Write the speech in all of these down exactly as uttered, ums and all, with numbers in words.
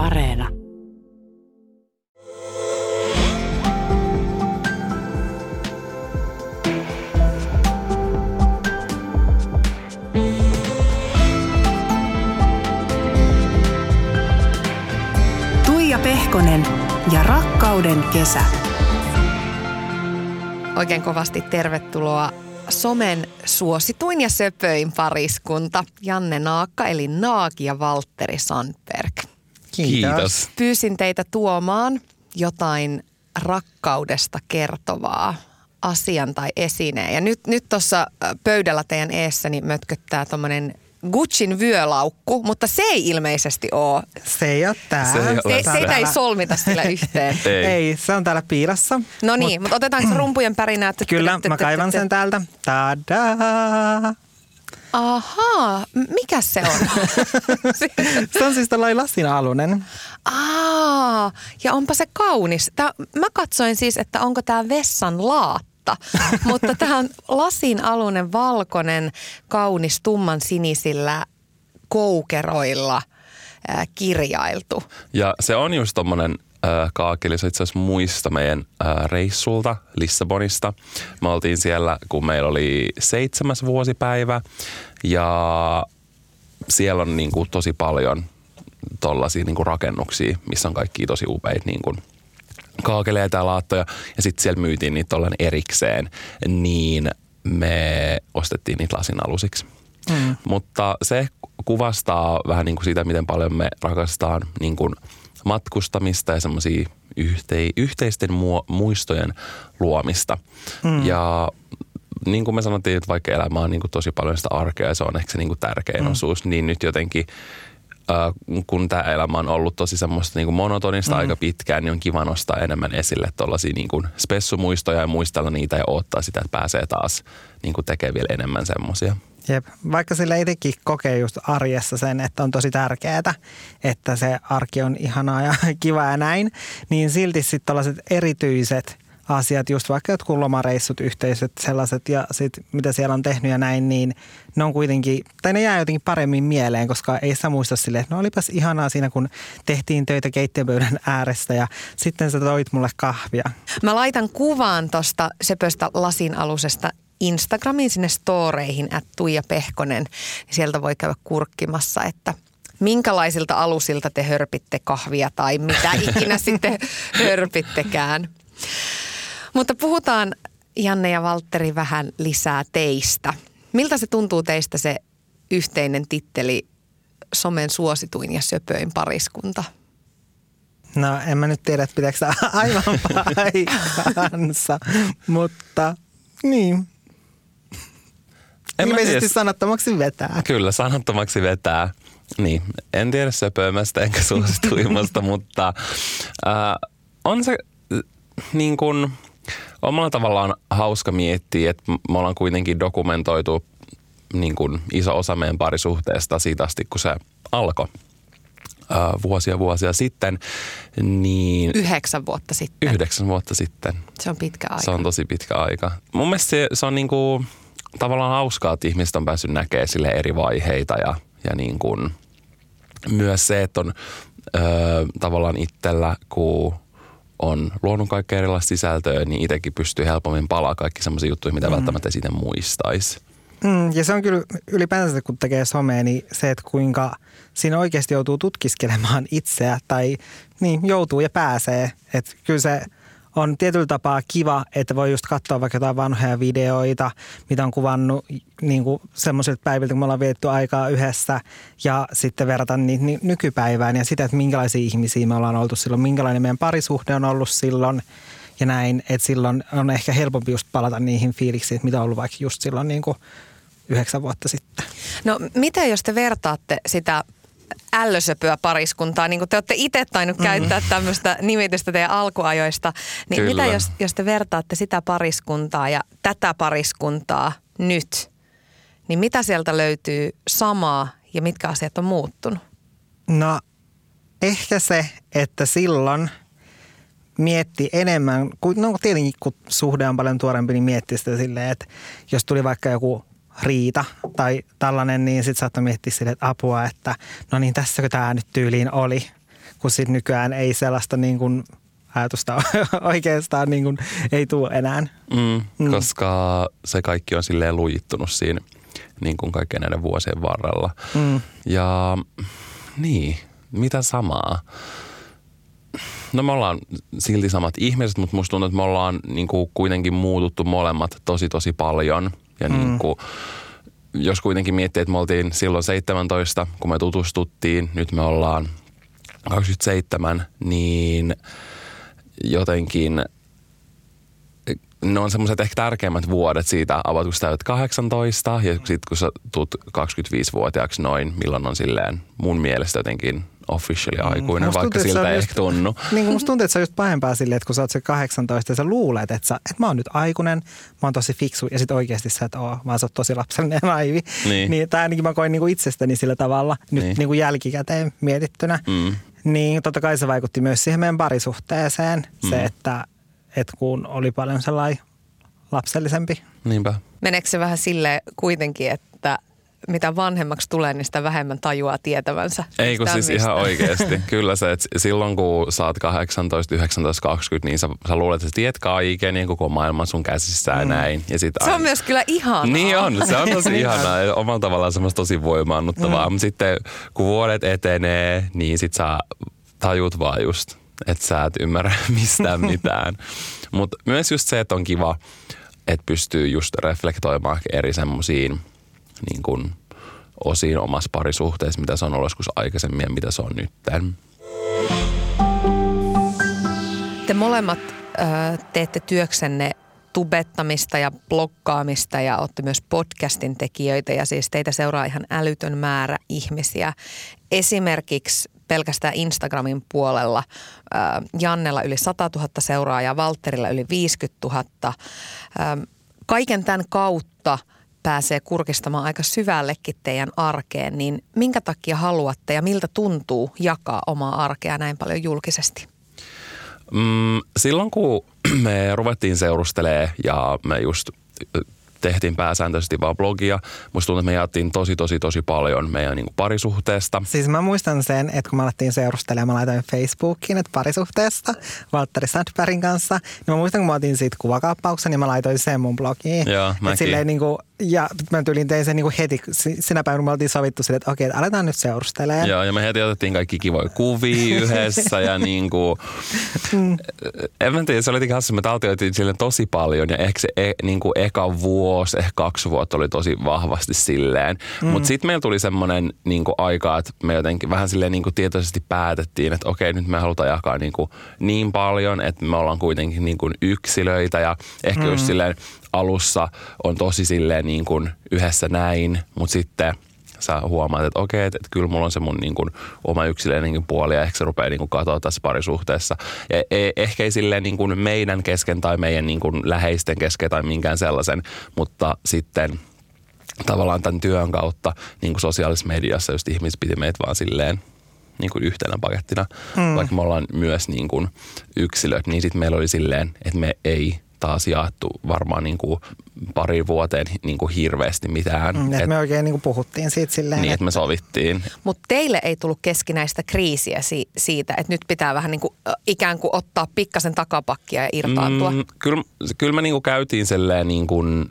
Areena. Tuija Pehkonen ja rakkauden kesä. Oikein kovasti tervetuloa somen suosituin ja söpöin pariskunta, Janne Naakka eli Naaki ja Valtteri Sandberg. Kiitos. Kiitos. Pyysin teitä tuomaan jotain rakkaudesta kertovaa asian tai esineen. Ja nyt, nyt tuossa pöydällä teidän eessäni mötköttää tommonen Guccin vyölaukku, mutta se ei ilmeisesti ole. Se ei ole tää. Se, se, se, se ei solmita sillä yhteen. ei. ei, se on täällä piilossa. No niin, mutta otetaanko rumpujen pärinää? Kyllä, mä kaivan sen täältä. Tadaa! Ahaa, mikä se on? Se on siis tällainen lasin alunen. Aa, ja onpa se kaunis. Tää, mä katsoin siis, että onko tää vessan laat. Mutta tämä on lasin alunen, valkoinen, kaunis, tumman sinisillä koukeroilla äh, kirjailtu. Ja se on just tommonen äh, kaakeli, se itse asiassa muista meidän äh, reissulta Lissabonista. Me oltiin siellä, kun meillä oli seitsemäs vuosipäivä ja siellä on niinku tosi paljon tollaisia niinku rakennuksia, missä on kaikki tosi upeita niinku kaakeleita ja laattoja, ja sitten siellä myytiin niitä ollen erikseen, niin me ostettiin niitä lasin alusiksi. Mm. Mutta se kuvastaa vähän niin kuin sitä, miten paljon me rakastaan niin kuin matkustamista ja semmoisia yhtei, yhteisten muo, muistojen luomista. Mm. Ja niin kuin me sanottiin, että vaikka elämä on niin kuin tosi paljon sitä arkea ja se on ehkä se niin kuin tärkein mm. osuus, niin nyt jotenkin kun tämä elämä on ollut tosi semmoista niin kuin monotonista mm. aika pitkään, niin on kiva nostaa enemmän esille tuollaisia niin kuin spessumuistoja ja muistella niitä ja odottaa sitä, että pääsee taas niin kuin tekemään vielä enemmän semmoisia. Jep. Vaikka sillä itsekin kokee just arjessa sen, että on tosi tärkeää, että se arki on ihanaa ja kivaa ja näin, niin silti sitten tällaiset erityiset asiat, just vaikka jotkut lomareissut, yhteisöt, sellaiset ja sitten mitä siellä on tehnyt ja näin, niin ne on kuitenkin, tai ne jää jotenkin paremmin mieleen, koska ei sitä muista silleen, että no olipas ihanaa siinä, kun tehtiin töitä keittiöpöydän ääressä ja sitten sä toit mulle kahvia. Mä laitan kuvan tosta söpöstä lasinalusesta Instagramiin sinne storeihin, at Tuija Pehkonen. Sieltä voi käydä kurkkimassa, että minkälaisilta alusilta te hörpitte kahvia tai mitä ikinä sitten hörpittekään. Mutta puhutaan, Janne ja Valtteri, vähän lisää teistä. Miltä se tuntuu teistä se yhteinen titteli somen suosituin ja söpöin pariskunta? No en mä nyt tiedä, että pitääkö sitä aivan paikkaansa, mutta niin. En ilmeisesti sanattomaksi vetää. Kyllä, sanattomaksi vetää. Niin, en tiedä söpöimmästä enkä suosituimmasta, mutta äh, on se niin kun omalla tavallaan hauska miettiä, että me ollaan kuitenkin dokumentoitu niin kun iso osa meidän parisuhteesta siitä asti, kun se alkoi ää, vuosia vuosia sitten. Niin yhdeksän vuotta sitten. Yhdeksän vuotta sitten. Se on pitkä aika. Se on tosi pitkä aika. Mun mielestä se, se on niin kun tavallaan hauskaa, että ihmiset on päässyt näkemään sille eri vaiheita ja, ja niin kun myös se, että on ää, tavallaan itsellä, kun on luonut kaikkea erilaista sisältöä, niin itsekin pystyy helpommin palaa kaikki semmoisia juttuja, mitä mm. välttämättä ei siitä muistaisi. Mm, ja se on kyllä ylipäänsä, kun tekee somea, niin se, että kuinka siinä oikeasti joutuu tutkiskelemaan itseä tai niin joutuu ja pääsee. Että kyllä se on tietyllä tapaa kiva, että voi just katsoa vaikka jotain vanhoja videoita, mitä on kuvannut niin kuin semmoisilta päiviltä, kun me ollaan vietty aikaa yhdessä ja sitten verrata niitä nykypäivään ja sitä, että minkälaisia ihmisiä me ollaan oltu silloin, minkälainen meidän parisuhde on ollut silloin ja näin, että silloin on ehkä helpompi just palata niihin fiiliksiin, mitä on ollut vaikka just silloin niin kuin yhdeksän vuotta sitten. No mitä jos te vertaatte sitä ällösöpöä pariskuntaa, niin kuin te olette itse tainnut mm. käyttää tämmöistä nimitystä teidän alkuajoista, niin kyllä. Mitä jos, jos te vertaatte sitä pariskuntaa ja tätä pariskuntaa nyt, niin mitä sieltä löytyy samaa ja mitkä asiat on muuttunut? No ehkä se, että silloin mietti enemmän, no tietenkin kun suhde on paljon tuorempi, niin miettii sitä silleen, että jos tuli vaikka joku riita tai tällainen, niin sitten saattoi miettiä sille, että apua, että no niin, tässäkö tämä nyt tyyliin oli, kun sitten nykyään ei sellaista niin kuin ajatusta oikeastaan niin kuin ei tule enää. Mm, mm. Koska se kaikki on silleen lujittunut siinä niin kuin kaikkien näiden vuosien varrella. Mm. Ja niin, mitä samaa? No me ollaan silti samat ihmiset, mutta musta tuntuu, että me ollaan niin kuin kuitenkin muututtu molemmat tosi tosi paljon. Ja mm. niin kuin, jos kuitenkin miettii, että me oltiin silloin seitsemäntoista, kun me tutustuttiin, nyt me ollaan kaksikymmentäseitsemän, niin jotenkin ne on semmoiset ehkä tärkeimmät vuodet siitä, avaat kun sä täytät kahdeksantoista ja sitten kun sä tuut kaksikymmentäviisivuotiaaksi noin, milloin on silleen mun mielestä jotenkin officially aikuinen, musta vaikka tunti, siltä ei just, tunnu. Niin kuin musta tuntuu, että se on just pahempaa silleen, että kun sä oot se kahdeksantoista ja sä luulet, että, sä, että mä oon nyt aikuinen, mä oon tosi fiksu ja sit oikeasti sä et oo, vaan sä oot tosi lapsellinen ja naivi. Niin. Niin, tai ainakin mä koin niin kuin itsestäni sillä tavalla nyt niin. Niin kuin jälkikäteen mietittynä. Mm. Niin totta kai se vaikutti myös siihen meidän parisuhteeseen, mm. se, että et kun oli paljon sellainen lapsellisempi. Niinpä. Meneekö se vähän silleen kuitenkin, että mitä vanhemmaksi tulee, niin sitä vähemmän tajuaa tietävänsä? Ei kun siis mistä? Ihan oikeasti. Kyllä se, että silloin kun sä oot kahdeksantoista, yhdeksäntoista, kaksikymmentä, niin sä, sä luulet, että sä tiedät kaiken ja koko maailman sun käsissä ja mm. näin. Ja sit, se on ai... myös kyllä ihanaa. Niin on, se on tosi ihanaa. Ja omalla tavallaan semmoista tosi voimaannuttavaa. Mm. Mutta sitten kun vuodet etenee, niin sit sä tajut vaan just, että sä et ymmärrä mistään mitään. Mutta myös just se, että on kiva, että pystyy just reflektoimaan eri semmosiin niin kuin osiin omassa parisuhteessa, mitä se on ollut joskus aikaisemmin ja mitä se on nyt. Te molemmat äh, teette työksenne tubettamista ja bloggaamista ja olette myös podcastin tekijöitä ja siis teitä seuraa ihan älytön määrä ihmisiä. Esimerkiksi pelkästään Instagramin puolella äh, Jannella yli sata tuhatta seuraajaa, Valtterilla yli viisikymmentätuhatta. Äh, kaiken tämän kautta pääsee kurkistamaan aika syvällekin teidän arkeen, niin minkä takia haluatte ja miltä tuntuu jakaa omaa arkea näin paljon julkisesti? Mm, silloin kun me ruvettiin seurustelemaan ja me just tehtiin pääsääntöisesti vaan blogia, musta tuntuu, että me jaettiin tosi tosi tosi paljon meidän niin kuin parisuhteesta. Siis mä muistan sen, että kun me alettiin seurustelemaan, mä laitoin Facebookiin, että parisuhteesta Valtteri Sandbergin kanssa, niin mä muistan, kun mä otin siitä kuvakaappauksen ja mä laitoin sen mun blogiin. Joo, mäkin. Silleen niin kuin, ja mä tyyliin tein sen niinku heti, sinä päivänä me oltiin sovittu sille, että okei, että aletaan nyt seurustelemaan. Joo, ja me heti otettiin kaikki kivoja kuvia yhdessä ja niinku, mm. en mä tiedä, se oli hassa, me taltioitiin sille tosi paljon ja ehkä se e, niinku eka vuosi, ehkä kaksi vuotta oli tosi vahvasti silleen. Mm. Mutta sitten meillä tuli semmoinen niinku aika, että me jotenkin vähän silleen niinku tietoisesti päätettiin, että okei, nyt me halutaan jakaa niinku niin paljon, että me ollaan kuitenkin niinku yksilöitä ja ehkä mm. just silleen, alussa on tosi silleen niin kuin yhdessä näin, mutta sitten sä huomaat, että okei, että, että kyllä mulla on se mun niin kuin oma yksilöinenkin puoli ja ehkä se rupeaa niin kuin katoa tässä parisuhteessa. Ja e- ehkä ei silleen niin kuin meidän kesken tai meidän niin kuin läheisten kesken tai minkään sellaisen, mutta sitten tavallaan tämän työn kautta niin kuin sosiaalisessa mediassa just ihmiset piti meitä vaan silleen niin kuin yhtenä pakettina, mm. vaikka me ollaan myös niin kuin yksilöt, niin sitten meillä oli silleen, että me ei taas jaettu varmaan niin kuin pari vuoteen niin kuin hirveästi mitään. Mm, että et, me oikein niin kuin puhuttiin siitä silleen. Niin, että me sovittiin. Mutta teille ei tullut keskinäistä kriisiä si- siitä, että nyt pitää vähän niin kuin, ikään kuin ottaa pikkasen takapakkia ja irtaantua. Mm, kyllä, kyllä me niin kuin käytiin silleen niin kuin,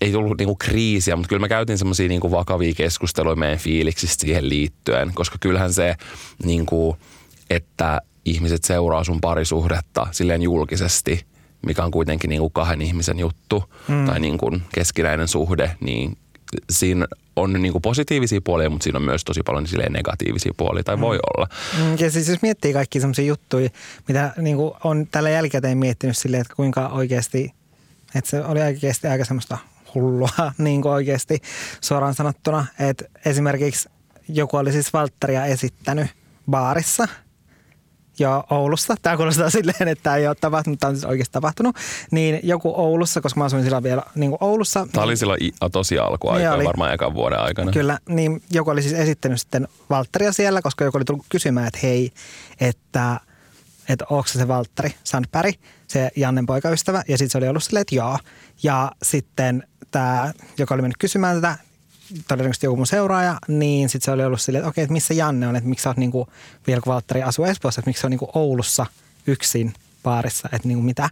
ei tullut niin kuin kriisiä, mutta kyllä me käytiin semmoisia niin kuin vakavia keskusteluja meidän fiiliksistä siihen liittyen, koska kyllähän se, niin kuin, että ihmiset seuraa sun parisuhdetta silleen julkisesti, mikä on kuitenkin niin kuin kahden ihmisen juttu mm. tai niin kuin keskinäinen suhde, niin siinä on niin kuin positiivisia puolia, mutta siinä on myös tosi paljon silleen negatiivisia puolia, tai mm. voi olla. Ja siis jos miettii kaikkia semmoisia juttuja, mitä niin kuin on tällä jälkikäteen miettinyt silleen, että kuinka oikeasti, että se oli oikeasti aika semmoista hullua, niin kuin oikeasti suoraan sanottuna, että esimerkiksi joku oli siis Valtteria esittänyt baarissa, joo, Oulussa. Tämä kuulostaa silleen, että tämä ei ole tapahtunut, mutta tämä on siis oikeasti tapahtunut. Niin joku Oulussa, koska mä asuin silloin vielä niin kuin Oulussa. Tämä oli silloin tosi alkuaikaa, varmaan ekan vuoden aikana. Kyllä, niin joku oli siis esittänyt sitten Valtteria siellä, koska joku oli tullut kysymään, että hei, että, että onko se se Valtteri Sandberg, se Jannen poikaystävä. Ja sitten se oli ollut silleen, että joo. Ja sitten tämä, joka oli mennyt kysymään tätä, todennäköisesti joku mun seuraaja, niin sitten se oli ollut silleen, että okei, että missä Janne on, että miksi sä oot niinku, vielä kun Valtteri asuu Espoossa, että miksi sä oot niinku Oulussa yksin baarissa, että niinku mitä.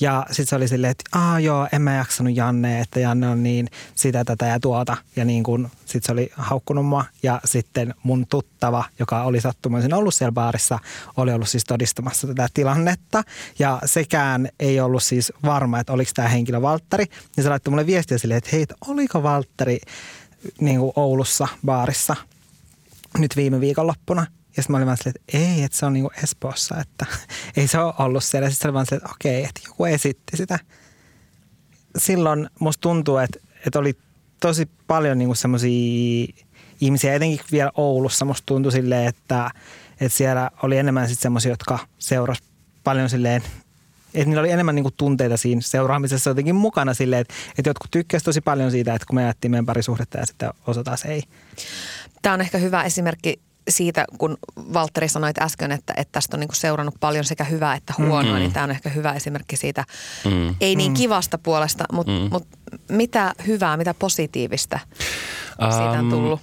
Ja sitten se oli silleen, että aah joo, en mä jaksanut Janne, että Janne on niin sitä, tätä ja tuota. Ja niin kun sitten se oli haukkunut mua ja sitten mun tuttava, joka oli sattumoisin ollut siellä baarissa, oli ollut siis todistamassa tätä tilannetta. Ja sekään ei ollut siis varma, että oliko tämä henkilö Valtteri. Ja se laittoi mulle viestiä silleen, että hei, että oliko Valtteri niin kuin Oulussa baarissa nyt viime viikonloppuna. Ja sitten mä olin vaan silleen, että ei, että se on niinku Espoossa, että ei se ole ollut siellä. Ja sitten se oli vaan silleen, että okei, että joku esitti sitä. Silloin musta tuntuu, että, että oli tosi paljon niinku semmoisia ihmisiä, etenkin vielä Oulussa. Musta tuntui silleen, että, että siellä oli enemmän sitten semmoisia, jotka seurasi paljon silleen, että niillä oli enemmän niinku tunteita siinä seuraamisessa jotenkin mukana silleen, että, että jotkut tykkäsivät tosi paljon siitä, että kun me jättiin meidän parisuhdetta ja sitten osa taas ei. Tämä on ehkä hyvä esimerkki siitä, kun Valtteri sanoit äsken, että, että tästä on niinku seurannut paljon sekä hyvää että huonoa, mm-hmm. niin tämä on ehkä hyvä esimerkki siitä, mm-hmm. ei niin kivasta puolesta, mutta mm-hmm. mut mitä hyvää, mitä positiivista um, siitä on tullut?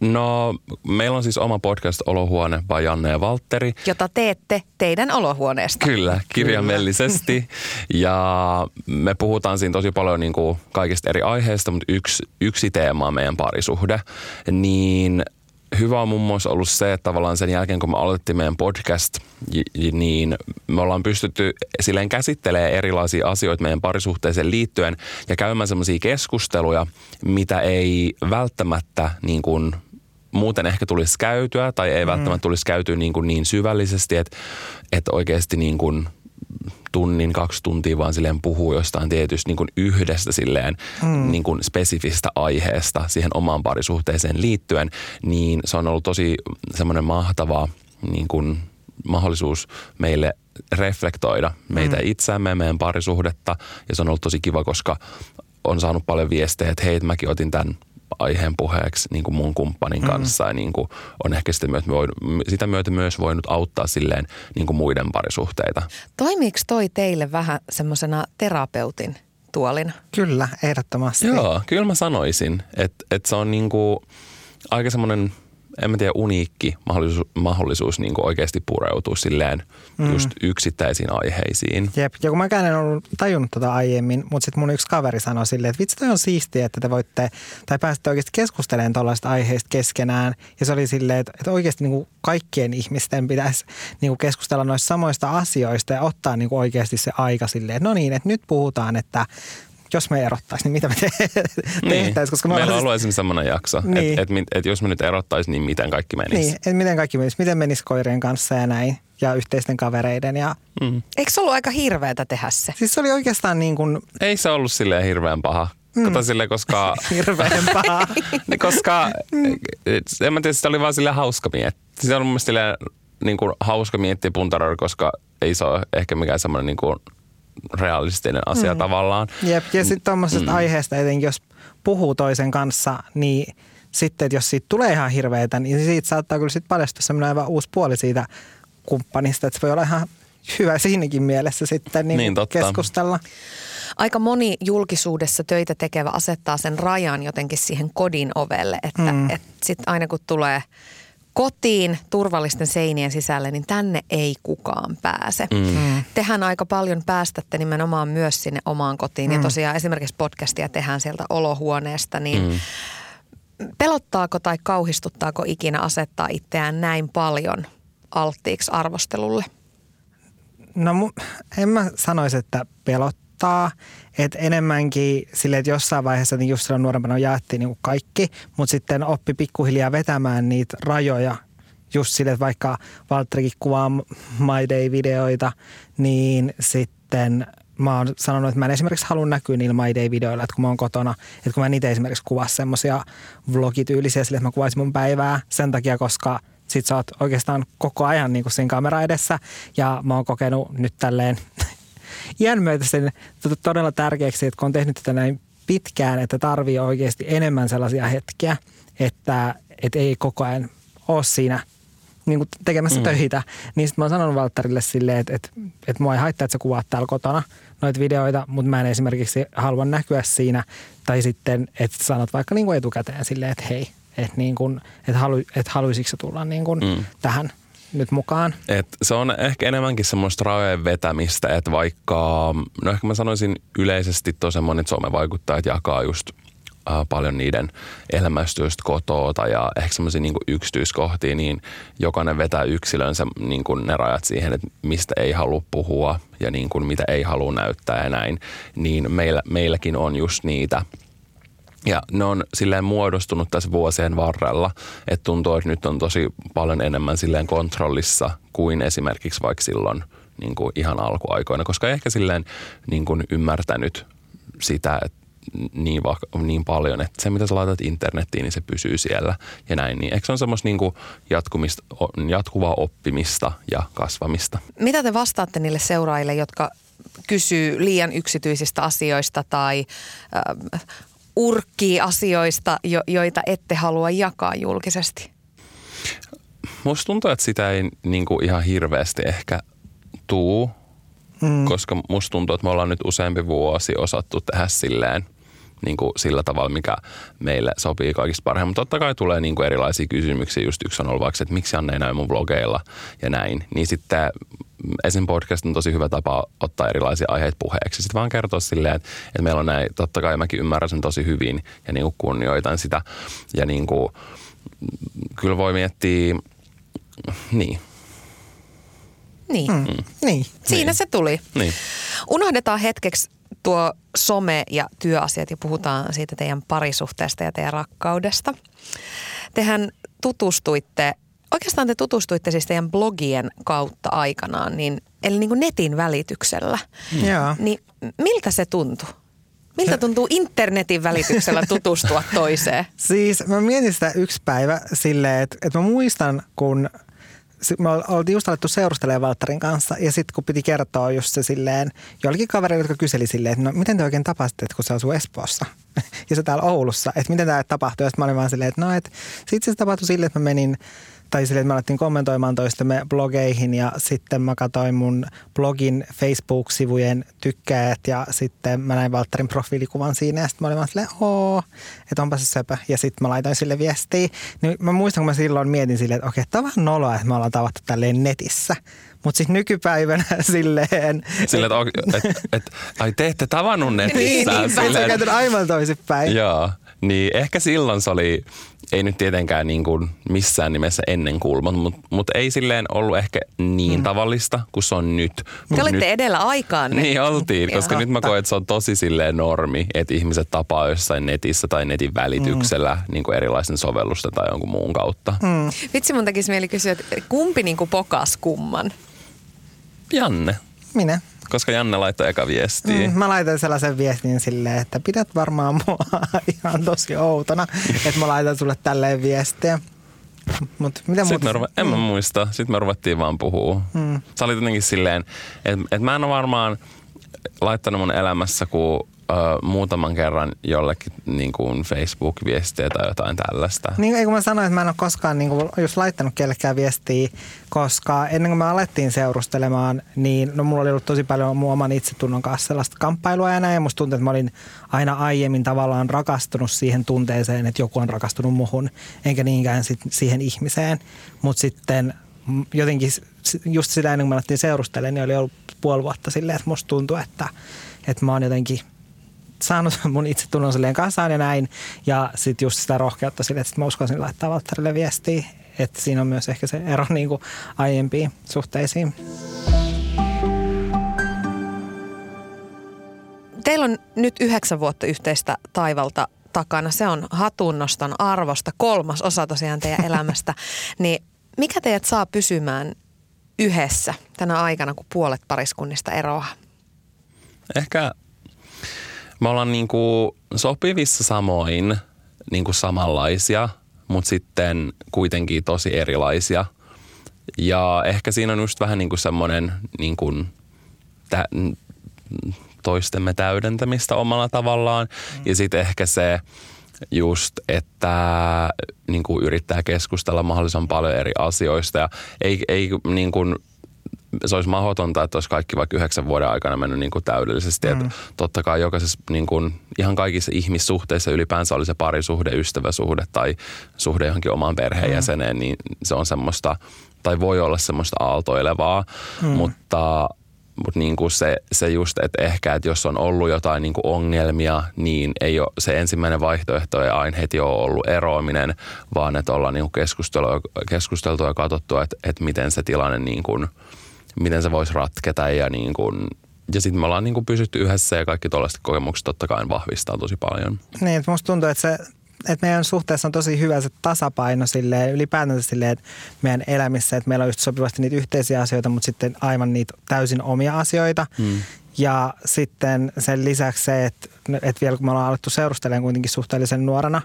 No, meillä on siis oma podcast Olohuone by Janne ja Valtteri. Jota teette teidän olohuoneesta. Kyllä, kirjaimellisesti. Ja me puhutaan siinä tosi paljon niin kuin kaikista eri aiheista, mutta yksi, yksi teema on meidän parisuhde, niin hyvä on muun muassa ollut se, että tavallaan sen jälkeen, kun me aloitettiin meidän podcast, niin me ollaan pystytty silleen käsittelemään erilaisia asioita meidän parisuhteeseen liittyen ja käymään semmoisia keskusteluja, mitä ei välttämättä niin kuin muuten ehkä tulisi käytyä tai ei mm. välttämättä tulisi käytyä niin, kuin niin syvällisesti, että, että oikeasti niin kuin tunnin, kaksi tuntia vaan silleen puhuu jostain tietysti niin kuin yhdestä silleen mm. niin kuin spesifistä aiheesta siihen omaan parisuhteeseen liittyen, niin se on ollut tosi semmoinen mahtava niin kuin mahdollisuus meille reflektoida meitä mm. itseämme, meidän parisuhdetta, ja se on ollut tosi kiva, koska on saanut paljon viestejä, että hei, mäkin otin tämän aiheen puheeksi niin kuin mun kumppanin kanssa mm. ja niin kuin on ehkä sitä myötä, sitä myötä myös voinut auttaa silleen niin kuin muiden parisuhteita. Toimiiko toi teille vähän semmoisena terapeutin tuolina? Kyllä, ehdottomasti. Joo, kyllä mä sanoisin, että, että se on niin kuin aika semmoinen, en mä tiedä, uniikki mahdollisuus, mahdollisuus niin kuin oikeasti pureutua silleen mm. just yksittäisiin aiheisiin. Jep, ja kun mäkään en ollut tajunnut tota aiemmin, mutta sitten mun yksi kaveri sanoi silleen, että vitsi, toi on siistiä, että te voitte, tai pääsette oikeasti keskustelemaan tällaisista aiheista keskenään. Ja se oli silleen, että, että oikeasti niin kuin kaikkien ihmisten pitäisi niin kuin keskustella noista samoista asioista ja ottaa niin kuin oikeasti se aika silleen, että no niin, että nyt puhutaan, että jos me erottaisiin, niin mitä me tehtäisiin? Niin. Koska me meillä on ollut siis esimerkiksi semmoinen jakso, niin. että et, et, et jos me nyt erottaisiin, niin miten kaikki menisi? Niin, että miten kaikki menisi, miten menisi koirien kanssa ja näin, ja yhteisten kavereiden. Ja mm. eikö se ollut aika hirveätä tehdä se? Siis se oli oikeastaan niin kuin ei se ollut silleen hirveän paha. Mm. Kato silleen, koska hirveän paha. koska, en mä tiedä, se oli vaan silleen hauska miettiä. Se on mun mielestä silleen niin kuin hauska miettiä puntaroida, koska ei se ole ehkä mikään semmoinen niin kuin realistinen asia mm. tavallaan. Jep, ja sitten tuommoisesta mm. aiheesta etenkin, jos puhuu toisen kanssa, niin sitten, että jos siitä tulee ihan hirveetä, niin siitä saattaa kyllä sitten paljastua semmoinen aivan uusi puoli siitä kumppanista, että se voi olla ihan hyvä siinäkin mielessä sitten niin niin, keskustella. Aika moni julkisuudessa töitä tekevä asettaa sen rajan jotenkin siihen kodin ovelle, että mm. et sitten aina kun tulee kotiin turvallisten seinien sisälle, niin tänne ei kukaan pääse. Mm. Tehän aika paljon päästätte nimenomaan myös sinne omaan kotiin. Mm. Ja tosiaan esimerkiksi podcastia tehdään sieltä olohuoneesta, niin mm. pelottaako tai kauhistuttaako ikinä asettaa itseään näin paljon alttiiksi arvostelulle? No mu- en mä sanoisi, että pelottaa. Että enemmänkin silleen, että jossain vaiheessa niin just silloin nuorempana jaettiin niin kuin kaikki, mutta sitten oppi pikkuhiljaa vetämään niitä rajoja. Just silleen, että vaikka Valtterikin kuvaa My Day-videoita, niin sitten mä oon sanonut, että mä en esimerkiksi halua näkyä niillä My Day-videoilla, että kun mä oon kotona. Että kun mä en itse esimerkiksi kuvaa semmoisia vlogityylisiä silleen, että mä kuvaisin mun päivää sen takia, koska sit sä oot oikeastaan koko ajan niin kuin siinä kamera edessä ja mä oon kokenut nyt tälleen iän myötä sen todella tärkeäksi, että kun on tehnyt tätä näin pitkään, että tarvii oikeasti enemmän sellaisia hetkiä, että, että ei koko ajan ole siinä niinku tekemässä mm. töitä, niin sitten mä oon sanonut Valtterille silleen, että et, et mua ei haittaa, että sä kuvaat täällä kotona noita videoita, mutta mä en esimerkiksi halua näkyä siinä. Tai sitten, että sanot vaikka niinku etukäteen silleen, että hei, että niinku, et halu, et haluisitko sä tulla niinku mm. tähän nyt mukaan. Et se on ehkä enemmänkin semmoista rajojen vetämistä, että vaikka, no ehkä mä sanoisin yleisesti toi semmoinen somevaikuttajat jakaa just äh, paljon niiden elämästyöstä kotoota ja ehkä semmoisia niinku yksityiskohtia, niin jokainen vetää yksilön se, niinku ne rajat siihen, että mistä ei halua puhua ja niinku mitä ei halua näyttää ja näin, niin meillä, meilläkin on just niitä. Ja ne on silleen muodostunut tässä vuosien varrella, että tuntuu, että nyt on tosi paljon enemmän silleen kontrollissa kuin esimerkiksi vaikka silloin niin kuin ihan alkuaikoina, koska ei ehkä silleen niin kuin ymmärtänyt sitä niin, va- niin paljon, että se mitä sä laitat internettiin, niin se pysyy siellä ja näin. Niin eikö se on semmoista niin kuin jatkumista, jatkuvaa oppimista ja kasvamista? Mitä te vastaatte niille seuraajille, jotka kysyy liian yksityisistä asioista tai ähm, urkkii asioista, jo, joita ette halua jakaa julkisesti? Musta tuntuu, että sitä ei niinku ihan hirveästi ehkä tuu, mm. koska musta tuntuu, että me ollaan nyt useampi vuosi osattu tehdä silleen, niinku sillä tavalla, mikä meille sopii kaikista parhaan. Mutta totta kai tulee niinku erilaisia kysymyksiä. Just yksi on ollut vaikka, että miksi Janne ei näy mun blogeilla ja näin. Niin sitten esim. Podcast on tosi hyvä tapa ottaa erilaisia aiheita puheeksi. Sitten vaan kertoa silleen, että, että meillä on näin, totta kai mäkin ymmärrän sen tosi hyvin ja niin kuin kunnioitan sitä. Ja niin kuin, kyllä voi miettiä, niin. Niin. Mm. Mm. niin. Siinä niin. se tuli. Niin. Unohdetaan hetkeksi tuo some ja työasiat ja puhutaan siitä teidän parisuhteesta ja teidän rakkaudesta. Tehän tutustuitte Oikeastaan te tutustuitte siis teidän blogien kautta aikanaan, niin, eli niin kuin netin välityksellä. Joo. Niin miltä se tuntui? Miltä tuntuu internetin välityksellä tutustua toiseen? Siis mä mietin sitä yksi päivä silleen, että, että mä muistan, kun me oltiin just alettu seurustelemaan Valtterin kanssa ja sitten kun piti kertoa just se silleen jollekin kaverille, jotka kyseli silleen, että no miten te oikein tapasitte, kun se asuu Espoossa ja se täällä Oulussa, että miten tämä tapahtui? Ja sitten mä olin vaan silleen, että no, että sitten se tapahtui silleen, että mä menin tai silleen, että me alettiin kommentoimaan toistemme blogeihin ja sitten mä katsoin mun blogin Facebook-sivujen tykkäät ja sitten mä näin Valtterin profiilikuvan siinä ja sitten mä olin vaan silleen, oo, että onpa se söpö. Ja sitten mä laitoin sille viestiä. Niin mä muistan, kun mä silloin mietin silleen, että okei, että on vähän noloa, että me ollaan tavattu tälleen netissä. Mutta sitten nykypäivänä silleen... Silleen, että et, et, et, ai te ette tavannut netissä. niin, niin, silleen, se on käynyt aivan toisinpäin. Joo, niin ehkä silloin se oli... Ei nyt tietenkään niin kuin missään nimessä ennen kulmat, mutta mut ei silleen ollut ehkä niin mm. tavallista kuin se on nyt. Te olitte nyt edellä aikaan. Niin oltiin, koska nyt mä koen, että se on tosi silleen normi, että ihmiset tapaa jossain netissä tai netin välityksellä mm. niin kuin erilaisen sovellusten tai jonkun muun kautta. Mm. Vitsi mun tekisi mieli kysyä, että kumpi niin kuin pokas kumman? Janne. Minä. Koska Janne laittoi eka viestiä. Mm, mä laitan sellaisen viestin silleen, että pidät varmaan mua ihan tosi outona, että mä laitan sulle tälleen viestiä. Mut, mitä Sitten ruve, en mä muista. Sitten me ruvettiin vaan puhua. Mm. Sä olit jotenkin silleen, että et mä en ole varmaan laittanut mun elämässä kuin ö, muutaman kerran jollekin niin kuin Facebook-viestiä tai jotain tällaista. Niin ei kun mä sanoin, että mä en ole koskaan niin kuin, just laittanut kellekään viestiä, koska ennen kuin me alettiin seurustelemaan, niin no, mulla oli ollut tosi paljon mun oman itsetunnon kanssa sellaista kamppailua ja näin. Musta tuntui, että mä olin aina aiemmin tavallaan rakastunut siihen tunteeseen, että joku on rakastunut muhun, enkä niinkään sit siihen ihmiseen. Mutta sitten jotenkin just sitä ennen kuin me alettiin seurustelemaan, niin oli ollut puoli vuotta silleen, että musta tuntui, että, että mä oon jotenkin saanut mun itsetunnon silleen kasaan ja näin. Ja sit just sitä rohkeutta silleen, että sit mä uskoisin laittaa Valtterille viestiä. Että siinä on myös ehkä se ero niin kuin aiempiin suhteisiin. Teillä on nyt yhdeksän vuotta yhteistä taivalta takana. Se on hatunnoston arvosta kolmas osa tosiaan teidän elämästä. Niin mikä teidät saa pysymään yhdessä tänä aikana, kun puolet pariskunnista eroaa? Ehkä me ollaan niinku sopivissa samoin, niinku samanlaisia, mutta sitten kuitenkin tosi erilaisia. Ja ehkä siinä on just vähän niinku semmoinen niinku tä- toistemme täydentämistä omalla tavallaan. Mm. Ja sitten ehkä se just, että niin kuin yrittää keskustella mahdollisimman paljon eri asioista ja ei, ei niin kuin, se olisi mahdotonta, että olisi kaikki vaikka yhdeksän vuoden aikana mennyt niin kuin täydellisesti. Mm. Että totta kai jokaisessa, niin kuin, ihan kaikissa ihmissuhteissa ylipäänsä oli se parisuhde, ystäväsuhde tai suhde johonkin omaan perheenjäseneen, mm. niin se on semmoista, tai voi olla semmoista aaltoilevaa, mm. mutta... Mutta niinku se, se just, että ehkä, että jos on ollut jotain niinku ongelmia, niin ei ole, se ensimmäinen vaihtoehto ei aina heti ole ollut eroaminen, vaan että ollaan niinku keskusteltu ja katsottu, että et miten se tilanne, niinku, miten se voisi ratketa. Ja, niinku, ja sitten me ollaan niinku pysytty yhdessä ja kaikki tuollaiset kokemukset totta kai vahvistaa tosi paljon. Niin, että musta tuntuu, että se... Että meidän suhteessa on tosi hyvä se tasapaino silleen, ylipäätänsä silleen, että meidän elämissä, että meillä on just sopivasti niitä yhteisiä asioita, mutta sitten aivan niitä täysin omia asioita. Mm. Ja sitten sen lisäksi se, että, että vielä kun me ollaan alettu seurustelemaan kuitenkin suhteellisen nuorena,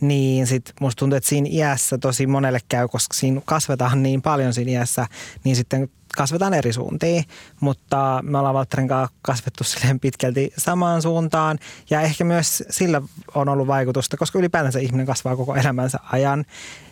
niin sitten musta tuntuu, että siinä iässä tosi monelle käy, koska siinä kasvetaan niin paljon siinä iässä, niin sitten kasvetaan eri suuntiin, mutta me ollaan Valtterin kanssa kasvettu silleen pitkälti samaan suuntaan ja ehkä myös sillä on ollut vaikutusta, koska ylipäätänsä ihminen kasvaa koko elämänsä ajan,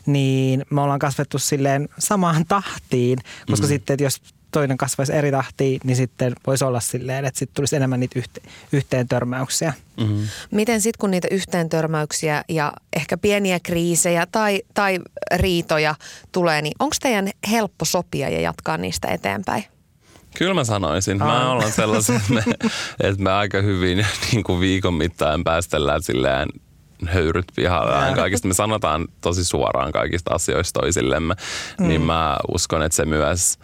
niin me ollaan kasvettu silleen samaan tahtiin, koska mm. sitten, että jos toinen kasvaisi eri tahtiin, niin sitten voisi olla silleen, että sitten tulisi enemmän niitä yhte, yhteen törmäyksiä. Mm-hmm. Miten sitten, kun niitä yhteen törmäyksiä ja ehkä pieniä kriisejä tai, tai riitoja tulee, niin onko teidän helppo sopia ja jatkaa niistä eteenpäin? Kyllä mä sanoisin. Mä ollaan sellaisen, että me aika hyvin niin kuin viikon mittaan päästellään silleen höyryt pihallaan kaikista. Me sanotaan tosi suoraan kaikista asioista toisillemme, mm. niin mä uskon, että se myös...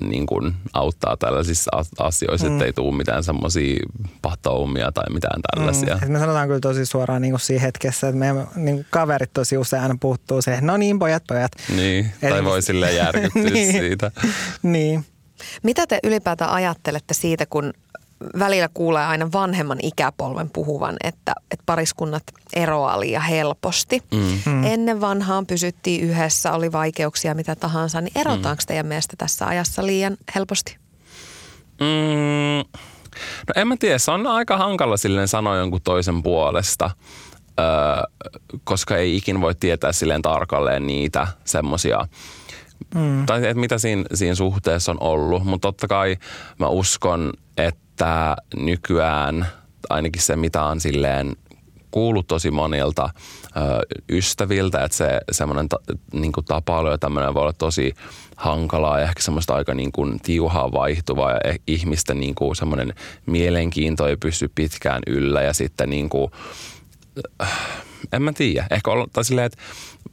niin kuin auttaa tällaisissa asioissa, mm. ettei tule mitään semmoisia patoumia tai mitään tällaisia. Mm. Me sanotaan kyllä tosi suoraan niin kuin siinä hetkessä, että meidän niin kuin kaverit tosi usein aina puuttuu siihen, no niin pojat, pojat. Niin, eli... tai voi silleen järkyttyä niin. siitä. Niin. Mitä te ylipäätään ajattelette siitä, kun välillä kuulee aina vanhemman ikäpolven puhuvan, että, että pariskunnat eroaa liian helposti. Mm. Ennen vanhaan pysyttiin yhdessä, oli vaikeuksia mitä tahansa, niin erotaanko mm. teidän mielestä tässä ajassa liian helposti? Mm. No en mä tiedä, se on aika hankala silleen sanoa jonkun toisen puolesta, öö, koska ei ikin voi tietää silleen tarkalleen niitä semmosia, mm. tai että mitä siinä, siinä suhteessa on ollut, mutta totta kai mä uskon, että Tää nykyään, ainakin se mitä on silleen kuullut tosi monilta ö, ystäviltä, että se semmoinen ta, niinku tapailu ja tämmöinen voi olla tosi hankalaa ja ehkä semmoista aika niinku tiuhaa vaihtuvaa ja ihmisten niinku semmoinen mielenkiinto ei pysy pitkään yllä ja sitten niinku, en mä tiedä, ehkä olla, tai silleen, että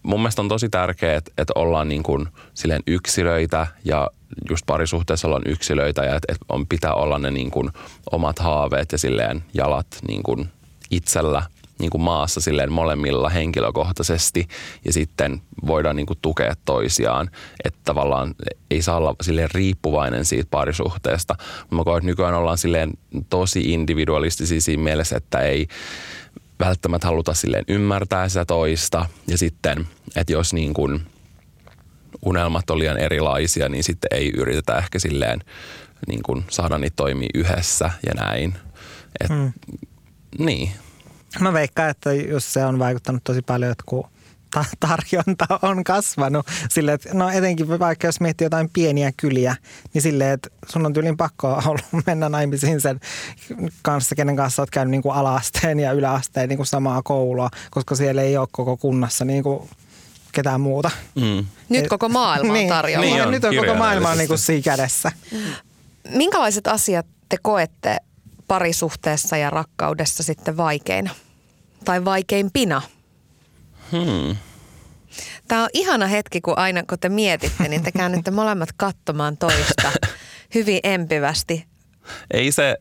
mun mielestä on tosi tärkeää, että, että ollaan niin kuin silleen yksilöitä ja just parisuhteessa ollaan yksilöitä ja että on, pitää olla ne niin kuin omat haaveet ja silleen jalat niin kuin itsellä niin kuin maassa silleen molemmilla henkilökohtaisesti ja sitten voidaan niin kuin tukea toisiaan, että tavallaan ei saa olla silleen riippuvainen siitä parisuhteesta. Mä koen, että nykyään ollaan silleen tosi individualistisia siinä mielessä, että ei välttämättä haluta silleen ymmärtää sitä toista ja sitten, että jos niin kuin unelmat on liian erilaisia, niin sitten ei yritetä ehkä silleen niin kuin saada niitä toimia yhdessä ja näin. Et, mm. Niin. Mä veikkaan, että jos se on vaikuttanut tosi paljon, että kun tarjonta on kasvanut silleen, että no etenkin vaikka jos miettii jotain pieniä kyliä, niin silleen, että sun on tyylin pakko ollut mennä naimisiin sen kanssa, kenen kanssa oot käynyt niin kuin ala-asteen ja yläasteen niin kuin samaa koulua, koska siellä ei ole koko kunnassa niin kuin ketään muuta. Mm. Nyt koko maailma on tarjolla. Niin, niin on, nyt on koko maailma on niin kuin siinä kädessä. Minkälaiset asiat te koette parisuhteessa ja rakkaudessa sitten vaikeina? Tai vaikeimpina? Hmm. Tämä on ihana hetki, kun aina kun te mietitte, niin te käännytte molemmat katsomaan toista hyvin empivästi. Ei se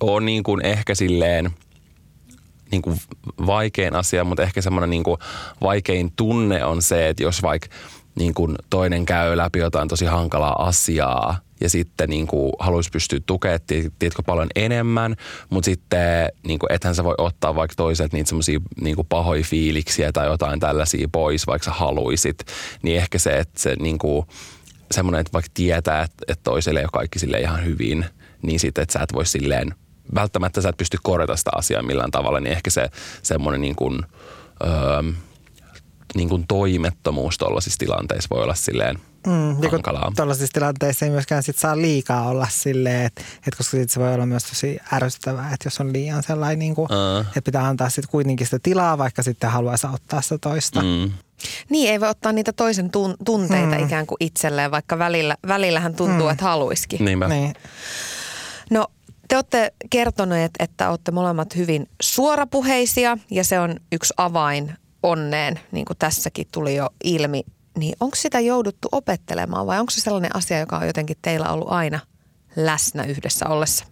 ole niin kuin ehkä silleen niin kuin vaikein asia, mutta ehkä semmoinen niin kuin vaikein tunne on se, että jos vaikka niin kuin toinen käy läpi jotain tosi hankalaa asiaa ja sitten niin kuin haluaisi pystyä tukemaan, tiedätkö, paljon enemmän, mutta sitten niin kuin ethän sä voi ottaa vaikka toiselta niitä semmoisia niin kuin pahoja fiiliksiä tai jotain tällaisia pois, vaikka sä haluisit, niin ehkä se, että se niin kuin semmoinen, että vaikka tietää, että toiselle ei ole kaikki silleen ihan hyvin, niin sitten, että sä et voi silleen välttämättä sä et pysty korjata sitä asiaa millään tavalla, niin ehkä se semmoinen niin kuin, öö, niin kuin toimettomuus tuollaisissa tilanteissa voi olla silleen mm, hankalaa. Tuollaisissa tilanteissa ei myöskään sit saa liikaa olla silleen, että et koska sit se voi olla myös tosi ärsyttävää, että jos on liian sellainen, niin kuin, uh. että pitää antaa sit kuitenkin sitä tilaa, vaikka sitten haluaisi auttaa sitä toista. Mm. Niin, ei voi ottaa niitä toisen tun- tunteita mm. ikään kuin itselleen, vaikka välillä, välillähän tuntuu, mm. että haluisikin. Niinpä. Niin. No, te olette kertoneet, että olette molemmat hyvin suorapuheisia ja se on yksi avain onneen, niin kuin tässäkin tuli jo ilmi. Niin onko sitä jouduttu opettelemaan vai onko se sellainen asia, joka on jotenkin teillä ollut aina läsnä yhdessä ollessa?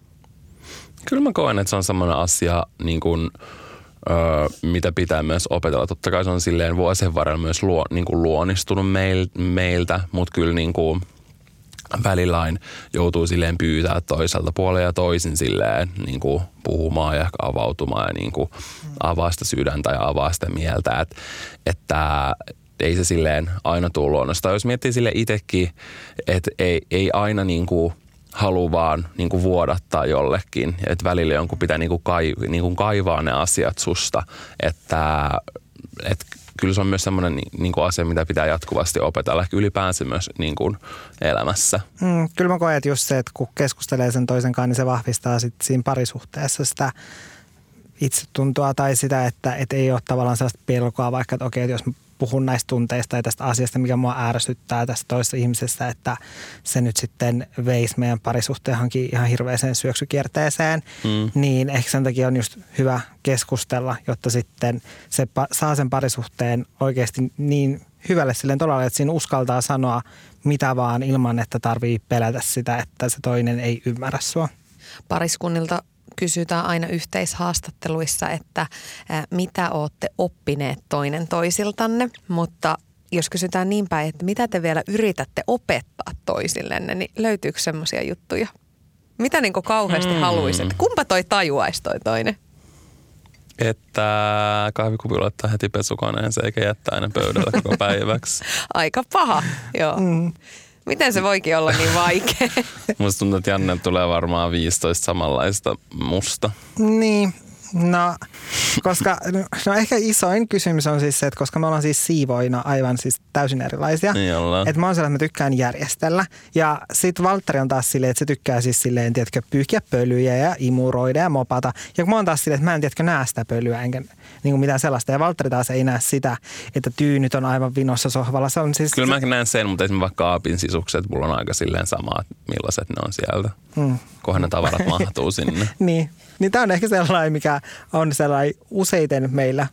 Kyllä mä koen, että se on semmoinen asia, niin kuin, ö, mitä pitää myös opetella. Totta kai se on silleen vuosien varrella myös luo, niin kuin luonnistunut meil, meiltä, mutta kyllä niin kuin välilain joutuu silleen pyytää toiselta puolella ja toisin silleen niin kuin puhumaan ja ehkä avautumaan ja niin kuin avaa sitä sydäntä ja avaa sitä mieltä, että, että ei se silleen aina tule luonnosta. Jos miettii silleen itsekin, että ei, ei aina niin kuin halua vaan niin kuin vuodattaa jollekin, että välillä jonkun pitää niin kuin kai, niin kuin kaivaa ne asiat susta, että, että kyllä se on myös semmoinen niinku asia, mitä pitää jatkuvasti opetella, ehkä ylipäänsä myös niinku elämässä. Mm, kyllä mä koen, että just se, että kun keskustelee sen toisen kanssa, niin se vahvistaa sit siinä parisuhteessa sitä itsetuntoa tai sitä, että et ei ole tavallaan sellaista pelkoa, vaikka että okei, että jos mä puhun näistä tunteista tai tästä asiasta, mikä mua ärsyttää tästä toisesta ihmisestä, että se nyt sitten veisi meidän parisuhteenhankin ihan hirveäseen syöksykierteeseen, mm. niin ehkä sen takia on just hyvä keskustella, jotta sitten se pa- saa sen parisuhteen oikeasti niin hyvälle silleen tolalle, että siinä uskaltaa sanoa mitä vaan ilman, että tarvii pelätä sitä, että se toinen ei ymmärrä sua. Pariskunnilta kysytään aina yhteishaastatteluissa, että mitä olette oppineet toinen toisiltanne, mutta jos kysytään niin päin, että mitä te vielä yritätte opettaa toisillenne, niin löytyykö semmoisia juttuja? Mitä niin kuin kauheasti mm. haluaisi, että kumpa toi tajuaisi toi toinen? Että kahvikuppi laittaa heti pesukoneeseen eikä jättää aina pöydällä koko päiväksi. Aika paha, joo. Mm. Miten se voikin olla niin vaikea? Musta tuntuu, että Janne tulee varmaan viisitoista samanlaista musta. Niin, no, koska, no ehkä isoin kysymys on siis se, että koska me ollaan siis siivoina aivan siis täysin erilaisia. Niin ollaan. Että mä oon sellainen, että mä tykkään järjestellä. Ja sit Valtteri on taas silleen, että se tykkää siis silleen, tiedätkö, pyyhkiä pölyjä ja imuroida ja mopata. Ja kun mä oon taas silleen, että mä en tiedätkö näe sitä pölyä enkä niin mitään sellaista. Ja Valtteri taas ei näe sitä, että tyynyt on aivan vinossa sohvalla. Se on siis kyllä mä se... näen sen, mutta esimerkiksi vaikka kaapin sisukset, mulla on aika silleen sama, että millaiset ne on sieltä. Hmm. Kohan ne tavarat mahtuu sinne. Niin. Niin tämä on ehkä sellainen, mikä on sellainen useiten meillä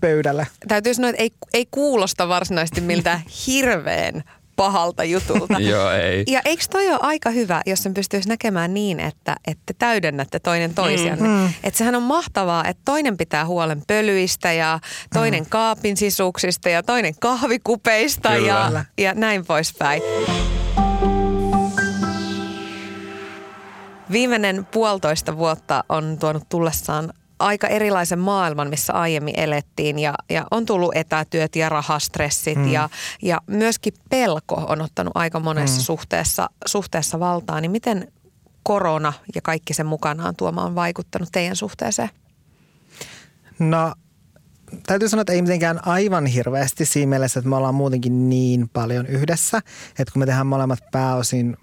pöydällä. Täytyy sanoa, että ei, ei kuulosta varsinaisesti miltään hirveän pahalta jutulta. Joo, ei. Ja eikö toi ole aika hyvä, jos sen pystyisi näkemään niin, että, että täydennätte toinen toisianne? Mm-hmm. Että sehän on mahtavaa, että toinen pitää huolen pölyistä ja toinen mm-hmm. kaapin sisuksista ja toinen kahvikupeista ja, ja näin poispäin. Viimeinen puolitoista vuotta on tuonut tullessaan aika erilaisen maailman, missä aiemmin elettiin ja, ja on tullut etätyöt ja rahastressit mm. ja, ja myöskin pelko on ottanut aika monessa mm. suhteessa, suhteessa valtaa. Niin miten korona ja kaikki sen mukanaan tuoma on vaikuttanut teidän suhteeseen? No täytyy sanoa, että ei mitenkään aivan hirveästi siinä mielessä, että me ollaan muutenkin niin paljon yhdessä, että kun me tehdään molemmat pääosin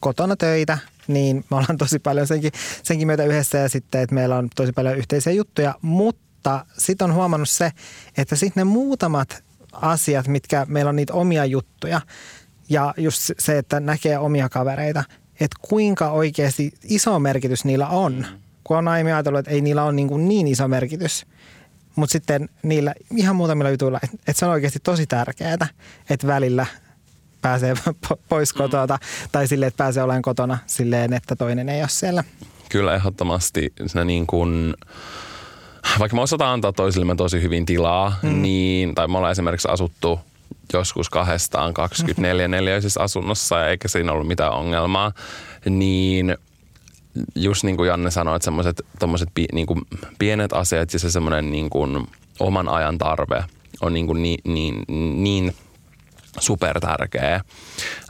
kotona töitä, niin me ollaan tosi paljon senkin, senkin myötä yhdessä ja sitten, että meillä on tosi paljon yhteisiä juttuja, mutta sitten on huomannut se, että sitten ne muutamat asiat, mitkä meillä on niitä omia juttuja ja just se, että näkee omia kavereita, että kuinka oikeasti iso merkitys niillä on, kun on aiemmin ajatellut, että ei niillä ole niin, kuin niin iso merkitys. Mutta sitten niillä ihan muutamilla jutuilla, että se on oikeasti tosi tärkeää, että välillä pääsee pois kotoa tai silleen, että pääsee olemaan kotona silleen, että toinen ei ole siellä. Kyllä ehdottomasti. Siinä niin kuin, vaikka me osataan antaa toisillemme tosi hyvin tilaa, mm. niin, tai me ollaan esimerkiksi asuttu joskus kahdestaan kaksikymmentäneljä neliöisessä asunnossa, eikä siinä ollut mitään ongelmaa, niin just niin kuin Janne sanoi, että semmoiset tommoset pi, niin kuin pienet asiat ja se semmoinen niin kuin oman ajan tarve on niin kuin niin, niin, niin super tärkeä,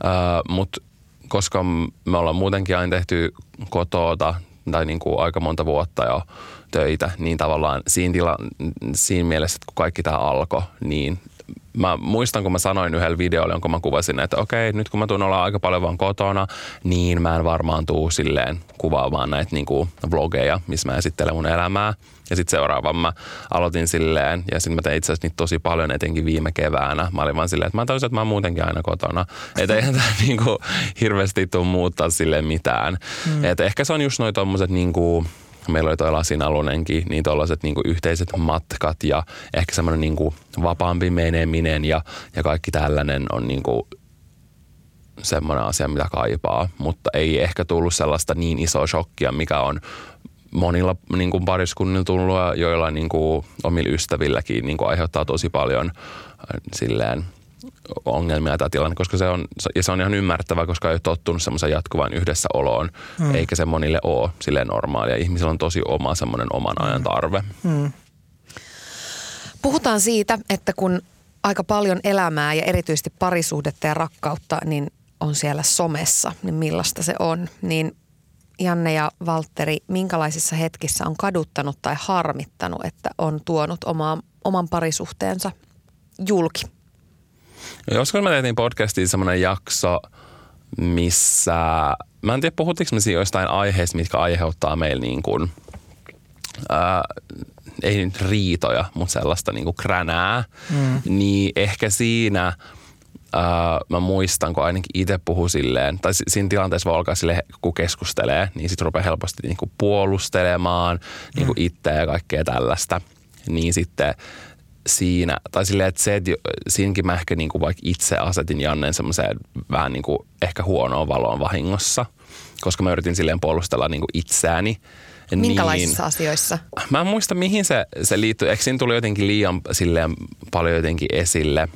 uh, mutta koska me ollaan muutenkin aina tehty kotota tai niin kuin aika monta vuotta jo töitä, niin tavallaan siinä, tila, siinä mielessä, että kun kaikki tämä alkoi, niin mä muistan, kun mä sanoin yhdellä videolla, jonka mä kuvasin, että okei, nyt kun mä tuun olla aika paljon vaan kotona, niin mä en varmaan tuu silleen kuvaamaan näitä niin kuin vlogeja, missä mä esittelen mun elämää. Ja sitten seuraavan mä aloitin silleen, ja sitten mä tein itse asiassa niitä tosi paljon, etenkin viime keväänä. Mä olin vaan silleen, että mä tajusin, että mä oon muutenkin aina kotona. Että eihän tää niinku hirveästi tuu muuttaa silleen mitään. Mm. Että ehkä se on just noi tommoset niinku, meillä oli toi lasinalunenkin, niin tollaiset niinku yhteiset matkat ja ehkä semmoinen niinku vapaampi meneminen ja, ja kaikki tällainen on niinku semmoinen asia, mitä kaipaa. Mutta ei ehkä tullut sellaista niin isoa shokkia, mikä on monilla niin kuin pariskunnilla tullut ja joilla niin kuin omilla ystävilläkin niin kuin aiheuttaa tosi paljon silleen ongelmia tämä tilanne, koska se on, ja se on ihan ymmärrettävää, koska ei ole tottunut semmoisen jatkuvan yhdessäoloon, mm. eikä se monille ole silleen normaalia. Ihmisillä on tosi oma semmoinen oman ajan tarve. Mm. Puhutaan siitä, että kun aika paljon elämää ja erityisesti parisuhdetta ja rakkautta niin on siellä somessa, niin millaista se on, niin Janne ja Valtteri, minkälaisissa hetkissä on kaduttanut tai harmittanut, että on tuonut oma, oman parisuhteensa julki? Joskus me tehtiin podcastiin semmoinen jakso, missä, mä en tiedä puhuttiinko me siinä joistain aiheista, mitkä aiheuttaa meillä niin kuin, ää, ei nyt riitoja, mutta sellaista niin kuin kränää, mm. niin ehkä siinä Uh, mä muistan, kun ainakin itse puhuu silleen, tai siinä tilanteessa voi alkaa silleen, kun keskustelee, niin sit rupeaa helposti niinku puolustelemaan mm. niinku itseä ja kaikkea tällaista. Niin sitten siinä, tai silleen, että se, että siinäkin mä ehkä niinku vaikka itse asetin Jannen semmoiseen vähän niinku ehkä huonoon valoon vahingossa, koska mä yritin silleen puolustella niinku itseäni. Minkälaisissa niin, asioissa? Mä en muista, mihin se, se liittyy. Eikö siinä tuli jotenkin liian silleen paljon jotenkin esille?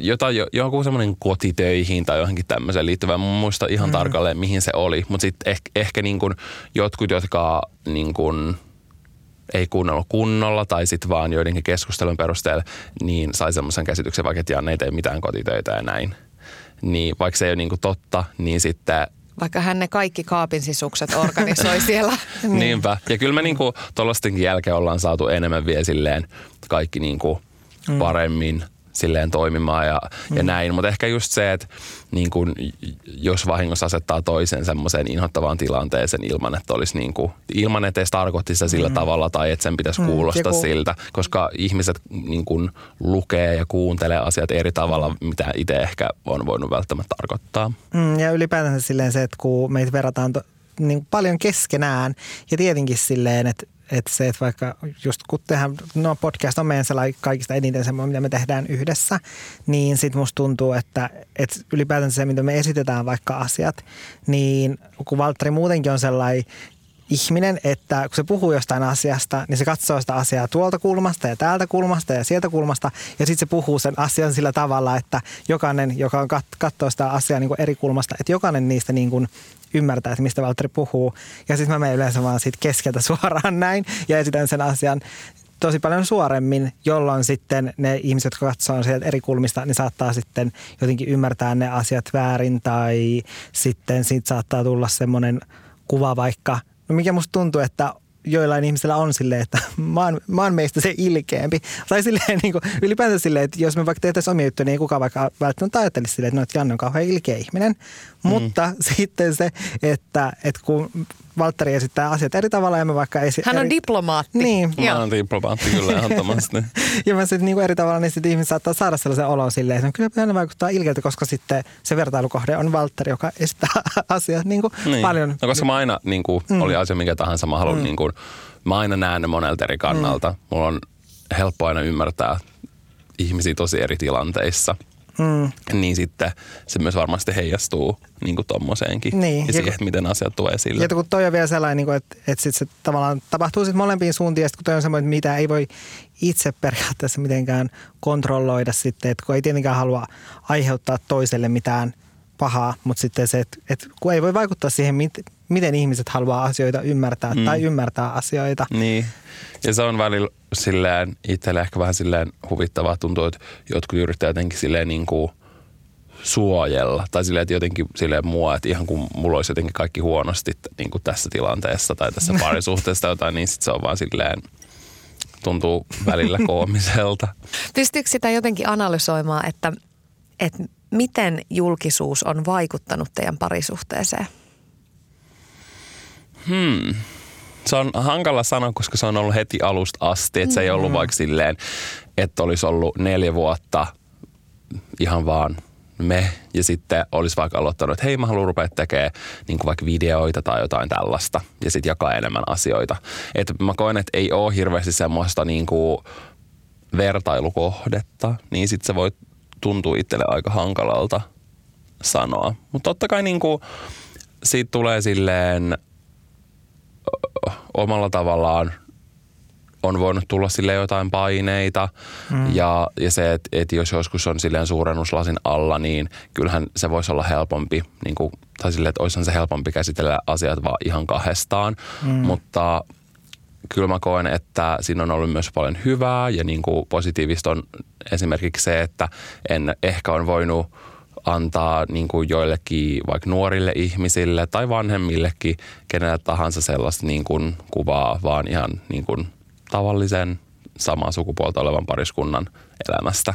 Jotain, joku semmoinen kotitöihin tai johonkin tämmöiseen liittyvää. Mä muistan ihan mm. tarkalleen, mihin se oli. Mutta sitten ehkä, ehkä niin kun jotkut, jotka niin kun ei kuunnellut kunnolla tai sitten vaan joidenkin keskustelun perusteella, niin sai semmoisen käsityksen, vaikka että Janne ei tee mitään kotitöitä ja näin. Niin vaikka se ei ole niin kun totta, niin sitten vaikka hän ne kaikki kaapin sisukset organisoi siellä. Niin. Niinpä. Ja kyllä me niin kun tuollaistenkin jälkeen ollaan saatu enemmän vielä silleen kaikki niin kun paremmin silleen toimimaan ja, ja mm. näin. Mutta ehkä just se, että niin kun, jos vahingossa asettaa toisen semmoiseen inhottavaan tilanteeseen ilman, että olisi niin kun, ilman, että edes tarkoitti sitä sillä mm. tavalla tai että sen pitäisi mm. kuulostaa Joku. siltä, koska ihmiset niin kun, lukee ja kuuntelee asiat eri tavalla, mm. mitä itse ehkä on voinut välttämättä tarkoittaa. Mm, ja ylipäätään silleen se, että kun meitä verrataan to, niin paljon keskenään ja tietenkin silleen, että Että se, että vaikka just kun tehdään, no podcast on meidän sellainen kaikista eniten semmoinen, mitä me tehdään yhdessä, niin sit musta tuntuu, että, että ylipäätään se, mitä me esitetään vaikka asiat, niin kun Valtteri muutenkin on sellainen ihminen, että kun se puhuu jostain asiasta, niin se katsoo sitä asiaa tuolta kulmasta ja täältä kulmasta ja sieltä kulmasta. Ja sitten se puhuu sen asian sillä tavalla, että jokainen, joka on kat- katsoo sitä asiaa niin kuin eri kulmasta, että jokainen niistä niin kuin ymmärtää, että mistä Valtteri puhuu. Ja sitten mä menen yleensä vaan siitä keskeltä suoraan näin ja esitän sen asian tosi paljon suoremmin, jolloin sitten ne ihmiset, jotka katsoo sieltä eri kulmista, niin saattaa sitten jotenkin ymmärtää ne asiat väärin. Tai sitten siitä saattaa tulla semmoinen kuva vaikka, no mikä musta tuntuu, että joillain ihmisillä on silleen, että mä oon, mä oon meistä se ilkeämpi. Tai silleen niin kuin, ylipäätään silleen, että jos me vaikka tehtäisiin omia juttuja, niin ei kukaan vaikka välttämättä ajattelisi silleen, että no, että Janne on kauhean ilkeä ihminen. Mm. Mutta sitten se, että, että kun Valtteri esittää asiat eri tavalla ja mä vaikka esi- Hän on eri... diplomaatti. Niin. Mä oon diplomaatti kyllä ehdottomasti. Ja mä sitten niin eri tavalla, niin sitten ihmiset saattaa saada sellaisen olon silleen, että kyllä Janne vaikuttaa ilkeältä, koska sitten se vertailukohde on Valtteri, joka esittää asiat niin kuin niin. paljon. No koska mä aina, niin kuin, mm. oli asia mikä tahansa, mä haluan mm. niin kuin, mä aina näen ne monelta eri kannalta. Mm. Mulla on helppo aina ymmärtää ihmisiä tosi eri tilanteissa. Mm. Niin sitten se myös varmasti heijastuu niin kuin tommoseenkin niin, ja siihen, että miten asiat tulee esille. Ja kun toi on vielä sellainen, että, että sit se tavallaan tapahtuu sit molempiin suuntiin ja sit kun toi on semmoinen, että mitä ei voi itse periaatteessa mitenkään kontrolloida sitten, että kun ei tietenkään halua aiheuttaa toiselle mitään pahaa, mutta sitten se, että, että kun ei voi vaikuttaa siihen, miten ihmiset haluaa asioita ymmärtää mm. tai ymmärtää asioita. Niin. Ja se on välillä silleen itselle ehkä vähän silleen huvittavaa. Tuntuu, että jotkut yrittää jotenkin silleen niin kuin suojella. Tai silleen, että jotenkin silleen mua, että ihan kun mulla olisi jotenkin kaikki huonosti niin kuin tässä tilanteessa tai tässä parisuhteessa jotain, niin sit se on vaan silleen, tuntuu välillä koomiselta. Pystyykö sitä jotenkin analysoimaan, että, että miten julkisuus on vaikuttanut teidän parisuhteeseen? Hmm. Se on hankala sanoa, koska se on ollut heti alusta asti. Että se ei ollut vaikka silleen, että olisi ollut neljä vuotta ihan vaan me. Ja sitten olisi vaikka aloittanut, että hei, mä haluan rupea tekemään niin kuin vaikka videoita tai jotain tällaista. Ja sitten jakaa enemmän asioita. Että mä koen, että ei ole hirveästi semmoista niin kuin vertailukohdetta. Niin sitten se voi tuntua itselle aika hankalalta sanoa. Mutta totta kai niin kuin siitä tulee silleen... omalla tavallaan on voinut tulla sille jotain paineita mm. ja, ja se, että et jos joskus on silleen suurennuslasin alla, niin kyllähän se voisi olla helpompi, niin kuin, tai silleen, että olisihan se helpompi käsitellä asiat vaan ihan kahdestaan, mm. mutta kyllä mä koen, että siinä on ollut myös paljon hyvää ja niin kuin positiivista on esimerkiksi se, että en ehkä on voinut antaa niin kuin joillekin vaikka nuorille ihmisille tai vanhemmillekin, kenelle tahansa sellaista niin kuin kuvaa, vaan ihan niin kuin tavallisen samaa sukupuolta olevan pariskunnan elämästä.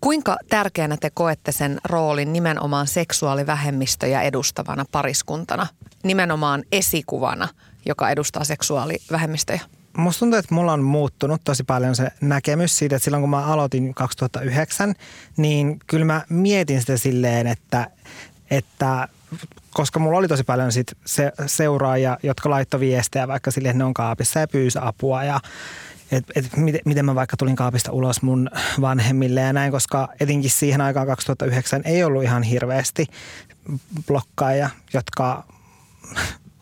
Kuinka tärkeänä te koette sen roolin nimenomaan seksuaalivähemmistöjä edustavana pariskuntana, nimenomaan esikuvana, joka edustaa seksuaalivähemmistöjä? Musta tuntuu, että mulla on muuttunut tosi paljon se näkemys siitä, että silloin kun mä aloitin kaksituhattayhdeksän, niin kyllä mä mietin sitä silleen, että, että koska mulla oli tosi paljon sit se, seuraajia, jotka laittoi viestejä vaikka silleen, että ne on kaapissa ja pyysi apua ja että et, miten, miten mä vaikka tulin kaapista ulos mun vanhemmille ja näin, koska etenkin siihen aikaan kaksituhattayhdeksän ei ollut ihan hirveästi blokkaajia, jotka...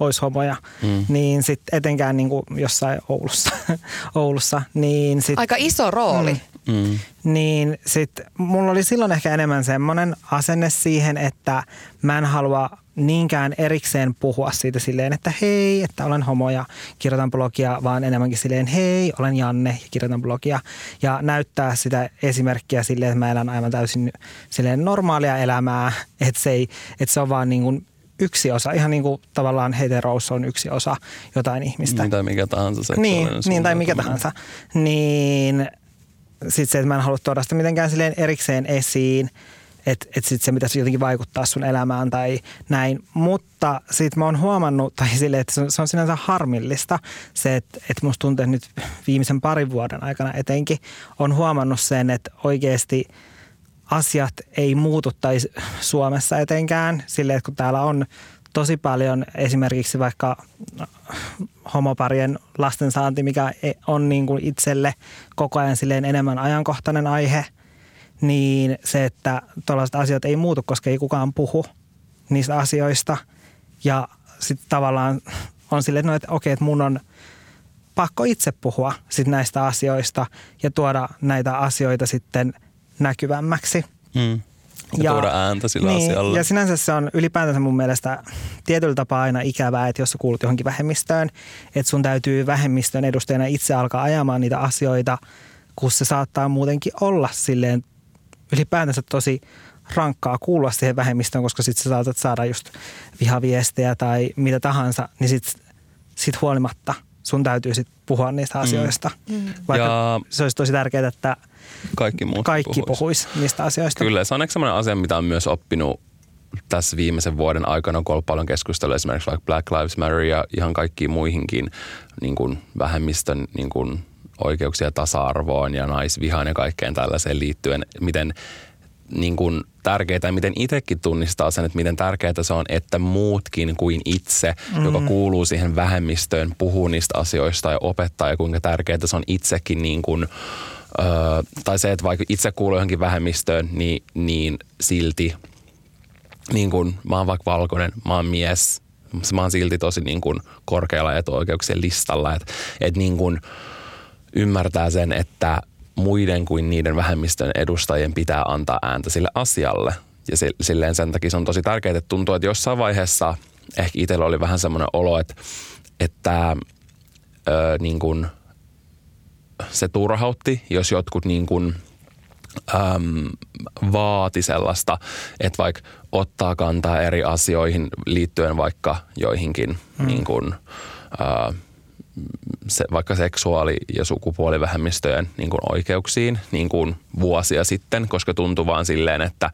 olisi homoja, mm. niin sitten etenkään niin kuin jossain Oulussa. Oulussa niin sit, aika iso rooli. Mm, mm. Niin sitten mulla oli silloin ehkä enemmän semmoinen asenne siihen, että mä en halua niinkään erikseen puhua siitä silleen, että hei, että olen homo ja kirjoitan blogia, vaan enemmänkin silleen hei, olen Janne ja kirjoitan blogia. Ja näyttää sitä esimerkkiä silleen, että mä elän aivan täysin silleen normaalia elämää, että se, ei, että se on vaan niin kuin yksi osa, ihan niin kuin tavallaan heterous on yksi osa jotain ihmistä. Niin tai mikä tahansa seksuaalinen niin, niin tai mikä tahansa. Niin sitten se, että mä en halua tuoda sitä mitenkään silleen erikseen esiin, että et sitten se pitäisi jotenkin vaikuttaa sun elämään tai näin. Mutta sitten mä oon huomannut, tai silleen, että se on sinänsä harmillista se, että et musta tuntuu, että nyt viimeisen parin vuoden aikana etenkin on huomannut sen, että oikeasti asiat ei muututtaisi Suomessa etenkään silleen, että kun täällä on tosi paljon esimerkiksi vaikka homoparien lastensaanti, mikä on niin kuin itselle koko ajan silleen enemmän ajankohtainen aihe, niin se, että tuollaiset asiat ei muutu, koska ei kukaan puhu niistä asioista. Ja sitten tavallaan on silleen, että okei, että mun on pakko itse puhua sit näistä asioista ja tuoda näitä asioita sitten näkyvämmäksi. Mm. Ja, ja tuoda ääntä sillä niin, asialla. Ja sinänsä se on ylipäätänsä mun mielestä tietyllä tapaa aina ikävää, että jos sä kuulut johonkin vähemmistöön, että sun täytyy vähemmistön edustajana itse alkaa ajamaan niitä asioita, kun se saattaa muutenkin olla silleen ylipäätänsä tosi rankkaa kuulua siihen vähemmistöön, koska sit sä saatat saada just vihaviestejä tai mitä tahansa, niin sit, sit huolimatta sun täytyy sit puhua niistä asioista. Mm. Vaikka ja... se olisi tosi tärkeää, että kaikki, kaikki puhuisi niistä asioista. Kyllä, se on ehkä sellainen asia, mitä on myös oppinut tässä viimeisen vuoden aikana, kun on ollut paljon keskustelua esimerkiksi like Black Lives Matter ja ihan kaikkiin muihinkin niin kuin vähemmistön niin kuin oikeuksia tasa-arvoon ja naisvihaan ja kaikkeen tällaiseen liittyen, miten niin kuin tärkeää, miten itsekin tunnistaa sen, että miten tärkeää se on, että muutkin kuin itse, mm. joka kuuluu siihen vähemmistöön, puhuu niistä asioista ja opettaa ja kuinka tärkeää se on itsekin niin kuin Öö, tai se, että vaikka itse kuuluu johonkin vähemmistöön, niin, niin silti, niin kun mä oon vaikka valkoinen, mä oon mies, mä oon silti tosi niin kun korkealla etuoikeuksien listalla, että et niin kun ymmärtää sen, että muiden kuin niiden vähemmistön edustajien pitää antaa ääntä sille asialle. Ja se, silleen sen takia se on tosi tärkeää, että tuntuu, että jossain vaiheessa ehkä itsellä oli vähän semmoinen olo, että, että öö, niin kun se turhautti, jos jotkut niin kuin äm, vaati sellaista, että vaikka ottaa kantaa eri asioihin liittyen vaikka joihinkin mm. niin kuin, ää, se, vaikka seksuaali- ja sukupuolivähemmistöjen niin kuin oikeuksiin niin kuin vuosia sitten, koska tuntui vaan silleen, että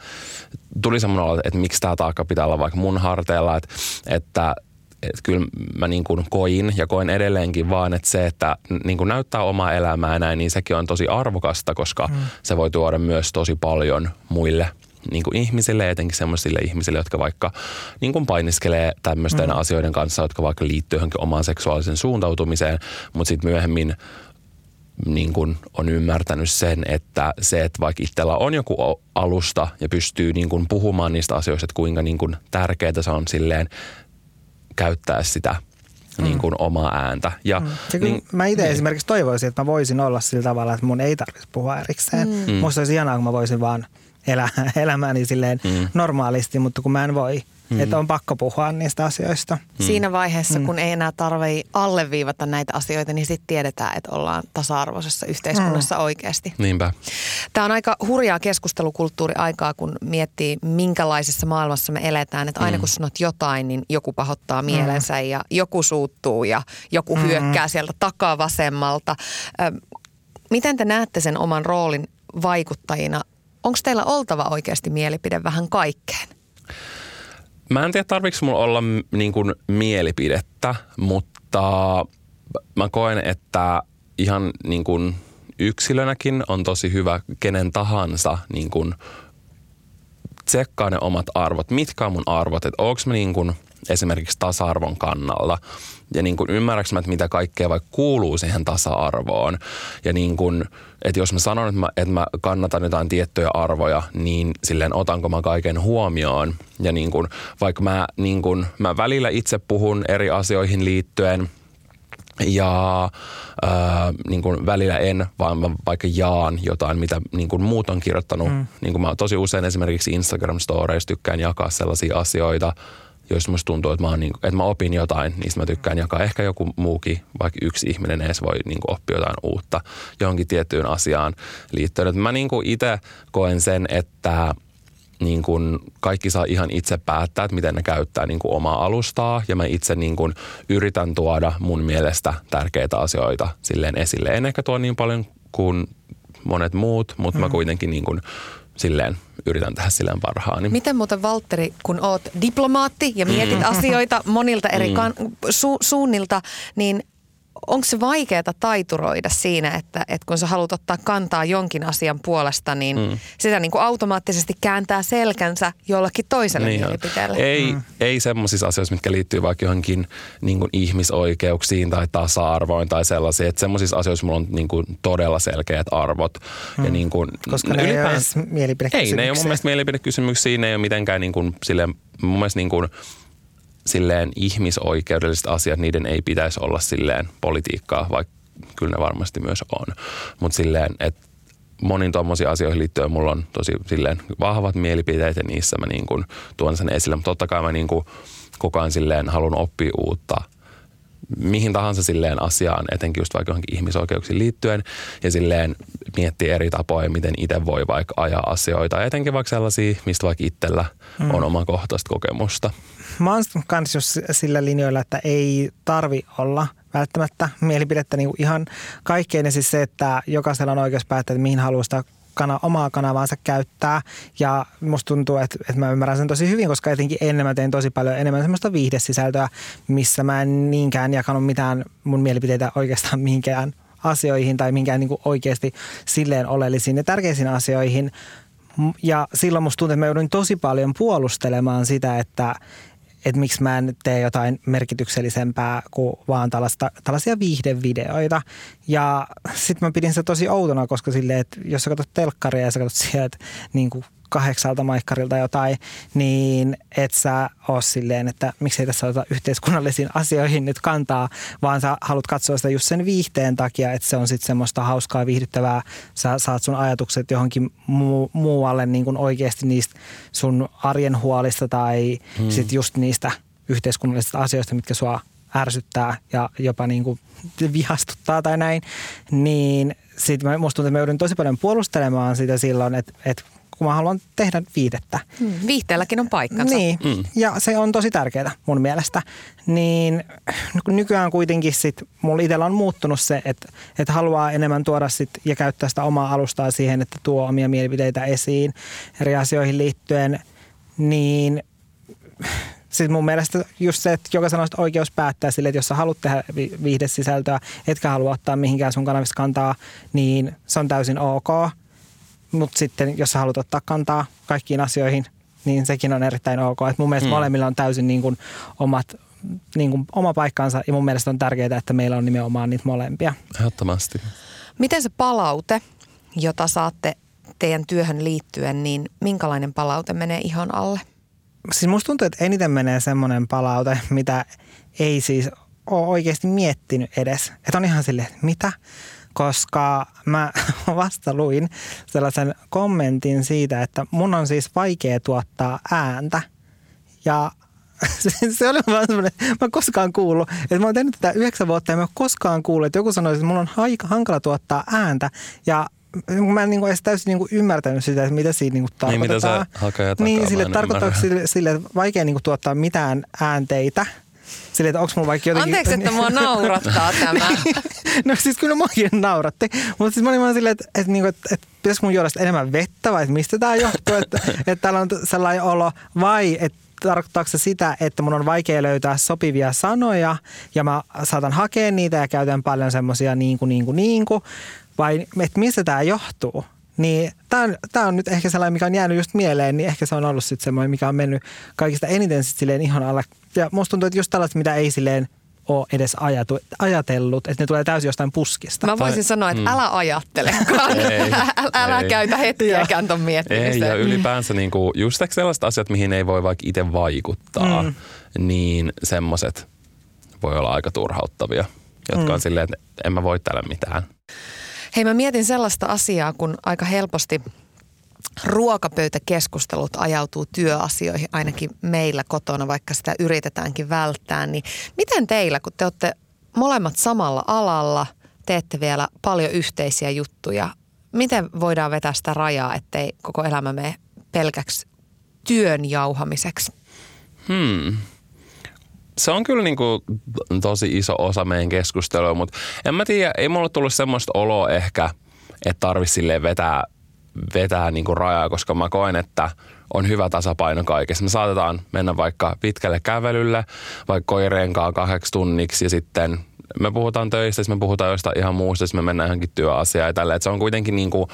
tuli semmoinen olo, että miksi tämä taakka pitää olla vaikka mun harteilla, että, että että kyllä mä niin kuin koin ja koin edelleenkin vaan, että se, että niin kuin näyttää omaa elämää näin, niin sekin on tosi arvokasta, koska mm. se voi tuoda myös tosi paljon muille niin kuin ihmisille, etenkin semmoisille ihmisille, jotka vaikka niin kuin painiskelee tämmöisten mm. asioiden kanssa, jotka vaikka liittyy johonkin omaan seksuaaliseen suuntautumiseen, mutta sitten myöhemmin niin kuin on ymmärtänyt sen, että se, että vaikka itsellä on joku alusta ja pystyy niin kuin puhumaan niistä asioista, että kuinka niin kuin tärkeää se on silleen, käyttää sitä mm. niin kuin omaa ääntä. Ja, mm. ja niin, mä itse niin. esimerkiksi toivoisin, että mä voisin olla sillä tavalla, että mun ei tarvitsisi puhua erikseen. Mm. Musta olisi ihanaa, kun mä voisin vaan elää elämääni silleen mm. normaalisti, mutta kun mä en voi. Mm. Että on pakko puhua niistä asioista. Mm. Siinä vaiheessa, mm. kun ei enää tarvitse alleviivata näitä asioita, niin sitten tiedetään, että ollaan tasa-arvoisessa yhteiskunnassa mm. oikeasti. Niinpä. Tämä on aika hurjaa keskustelukulttuuriaikaa, kun miettii, minkälaisessa maailmassa me eletään. Että aina mm. kun sanot jotain, niin joku pahoittaa mielensä mm. ja joku suuttuu ja joku mm. hyökkää sieltä takaa vasemmalta. Miten te näette sen oman roolin vaikuttajina? Onko teillä oltava oikeasti mielipide vähän kaikkeen? Mä en tiedä, tarvitseeko mulla olla niin kuin mielipidettä, mutta mä koen, että ihan niin kuin yksilönäkin on tosi hyvä kenen tahansa niin kuin tsekkaa ne omat arvot. Mitkä on mun arvot? Että oonko mä niin kuin esimerkiksi tasa-arvon kannalla? Ja niin kuin ymmärräks mä, että mitä kaikkea vaikka kuuluu siihen tasa-arvoon? Ja niin kuin, että jos mä sanon, että mä, että mä kannatan jotain tiettyjä arvoja, niin silleen otanko mä kaiken huomioon? Ja niin kuin, vaikka mä, niin kuin, mä välillä itse puhun eri asioihin liittyen ja äh, niin kuin välillä en, vaan mä vaikka jaan jotain, mitä niin kuin muut on kirjoittanut. Mm. Niin kuin mä tosi usein esimerkiksi Instagram-storeissa tykkään jakaa sellaisia asioita, joista musta tuntuu, että mä, niin, että mä opin jotain, niistä mä tykkään jakaa. Ehkä joku muukin, vaikka yksi ihminen edes voi niin kuin oppia jotain uutta johonkin tiettyyn asiaan liittyen. Että mä niin kuin itse koen sen, että niin kuin kaikki saa ihan itse päättää, että miten ne käyttää niin kuin omaa alustaa. Ja mä itse niin kuin yritän tuoda mun mielestä tärkeitä asioita silleen esille. En ehkä tuo niin paljon kuin monet muut, mutta mm. mä kuitenkin niin kuin silleen yritän tehdä silleen parhaani. Miten muuten, Valtteri, kun oot diplomaatti ja mietit mm. asioita monilta eri mm. kan- su- suunnilta, niin onko se vaikeaa taituroida siinä, että, että kun sä haluat ottaa kantaa jonkin asian puolesta, niin mm. sitä niin kuin automaattisesti kääntää selkänsä jollakin toiselle niin mielipiteelle? Ei, mm. ei semmoisissa asioissa, mitkä liittyy vaikka johonkin niin kuin ihmisoikeuksiin tai tasa-arvoin tai sellaisiin. Että semmoisissa asioissa mulla on niin kuin todella selkeät arvot. Mm. Ja niin kuin, koska ne ylipäänsä, ei ole edes mielipidekysymyksiä. Ei, ne ei ole mun mielestä mielipidekysymyksiä. Ne ei ole mitenkään niin kuin, silleen, mun mielestä niin kuin, silleen ihmisoikeudelliset asiat, niiden ei pitäisi olla silleen politiikkaa, vaikka kyllä ne varmasti myös on. Mutta silleen, että moniin tuommoisiin asioihin liittyen mulla on tosi silleen vahvat mielipiteet ja niissä mä niin kuin tuon sen esille. Mutta totta kai mä niin kuin koko ajan silleen haluan oppia uutta mihin tahansa silleen asiaan, etenkin just vaikka johonkin ihmisoikeuksiin liittyen. Ja silleen miettii eri tapoja, miten itse voi vaikka ajaa asioita. Etenkin vaikka sellaisia, mistä vaikka itsellä mm. on omakohtaista kokemusta. Mä oon kans just sillä linjoilla, että ei tarvi olla välttämättä mielipidettä niin kuin ihan kaikkeen. Ja siis se, että jokaisella on oikeus päättää, että mihin haluaa sitä kana, omaa kanavaansa käyttää. Ja musta tuntuu, että, että mä ymmärrän sen tosi hyvin, koska etenkin ennen mä tein tosi paljon enemmän semmoista viihdesisältöä, missä mä en niinkään jakanut mitään mun mielipiteitä oikeastaan mihinkään asioihin tai mihinkään niin kuin oikeasti silleen oleellisiin ja tärkeisiin asioihin. Ja silloin musta tuntuu, että mä joudun tosi paljon puolustelemaan sitä, että että miksi mä en tee jotain merkityksellisempää kuin vaan tällaista, tällaisia viihdevideoita. Ja sit mä pidin sitä tosi outona, koska silleen, että jos sä katsot telkkaria ja sä katsot sieltä niin kuin kahdeksalta maikkarilta jotain, niin et sä oo silleen, että miksei tässä oteta yhteiskunnallisiin asioihin nyt kantaa, vaan sä haluat katsoa sitä just sen viihteen takia, että se on sitten semmoista hauskaa, viihdyttävää. Sä saat sun ajatukset johonkin muu- muualle niin kuin oikeasti niistä sun arjen huolista tai hmm. sit just niistä yhteiskunnallisista asioista, mitkä sua ärsyttää ja jopa niin kuin vihastuttaa tai näin, niin sitten musta tuntuu, että mä joudun tosi paljon puolustelemaan sitä silloin, että, että kun mä haluan tehdä viihdettä. Mm. Viihteelläkin on paikkansa. Niin, mm. ja se on tosi tärkeää mun mielestä. Niin nykyään kuitenkin sit mulla itsellä on muuttunut se, että, että haluaa enemmän tuoda sit ja käyttää sitä omaa alustaa siihen, että tuo omia mielipiteitä esiin eri asioihin liittyen, niin sitten mun mielestä just se, että jokaisella on oikeus päättää sille, että jos sä haluat tehdä viihdesisältöä, etkä halua ottaa mihinkään sun kanavista kantaa, niin se on täysin ok. Mutta sitten, jos sä haluat ottaa kantaa kaikkiin asioihin, niin sekin on erittäin ok. Et mun mielestä mm. molemmilla on täysin niin kun omat, niin kun oma paikkansa ja mun mielestä on tärkeää, että meillä on nimenomaan niitä molempia. Ehdottomasti. Miten se palaute, jota saatte teidän työhön liittyen, niin minkälainen palaute menee ihan alle? Siis musta tuntuu, että eniten menee semmoinen palaute, mitä ei siis ole oikeasti miettinyt edes. Että on ihan silleen, että mitä? Koska mä vasta luin sellaisen kommentin siitä, että mun on siis vaikea tuottaa ääntä. Ja se oli vaan semmoinen, mä en koskaan kuullut. Että mä oon tehnyt tätä yhdeksän vuotta ja mä en koskaan kuullut, että joku sanoisi, että mun on hankala tuottaa ääntä. Ja mä en niinku edes täysin niinku ymmärtänyt sitä, että mitä siitä niinku tarkoitetaan. Niin, niin sille tarkoittaa sille, sille, että vaikea niinku tuottaa mitään äänteitä. Sille, että onko mulla vaikka jotenkin... Anteeksi, että mua naurattaa tämä. No siis kyllä muakin nauratti. Mutta siis mä olin vaan silleen, että, että, että, että pitäisikö mun juoda enemmän vettä vai että mistä tämä johtuu, että, että täällä on sellainen olo. Vai että tarkoittaako se sitä, että mun on vaikea löytää sopivia sanoja ja mä saatan hakea niitä ja käytän paljon semmoisia niinku, niinku, niinku. Vai että mistä tämä johtuu? Niin tämä on, tämä on nyt ehkä sellainen, mikä on jäänyt just mieleen, niin ehkä se on ollut sitten semmoinen, mikä on mennyt kaikista eniten sitten silleen ihan alle. Ja musta tuntuu, että just tällaiset, mitä ei silleen ole edes ajatu, ajatellut, että ne tulee täysin jostain puskista. Mä voisin tai, sanoa, että mm. älä ajattelekaan. Ei, älä älä ei. käytä hetkiäkään ton miettimiseen. Ei, ja ylipäänsä niinku, just sellaiset asiat, mihin ei voi vaikka itse vaikuttaa, mm. niin semmoiset voi olla aika turhauttavia, jotka mm. on silleen, että en mä voi täällä mitään. Hei, mä mietin sellaista asiaa, kun aika helposti ruokapöytäkeskustelut ajautuu työasioihin, ainakin meillä kotona, vaikka sitä yritetäänkin välttää. Niin miten teillä, kun te olette molemmat samalla alalla, teette vielä paljon yhteisiä juttuja, miten voidaan vetää sitä rajaa, ettei koko elämä mene pelkäksi työn jauhamiseksi? Hmm. Se on kyllä niin kuin tosi iso osa meidän keskustelua, mutta en mä tiedä, ei mulla tullut semmoista oloa ehkä, että tarvitsisi silleen vetää, vetää niin kuin rajaa, koska mä koen, että on hyvä tasapaino kaikessa. Me saatetaan mennä vaikka pitkälle kävelylle, vaikka koireen kanssa kahdeksi tunniksi ja sitten me puhutaan töistä, me puhutaan jostain ihan muusta, me mennään johonkin työasiaan ja tälleen. Se on kuitenkin niin kuin,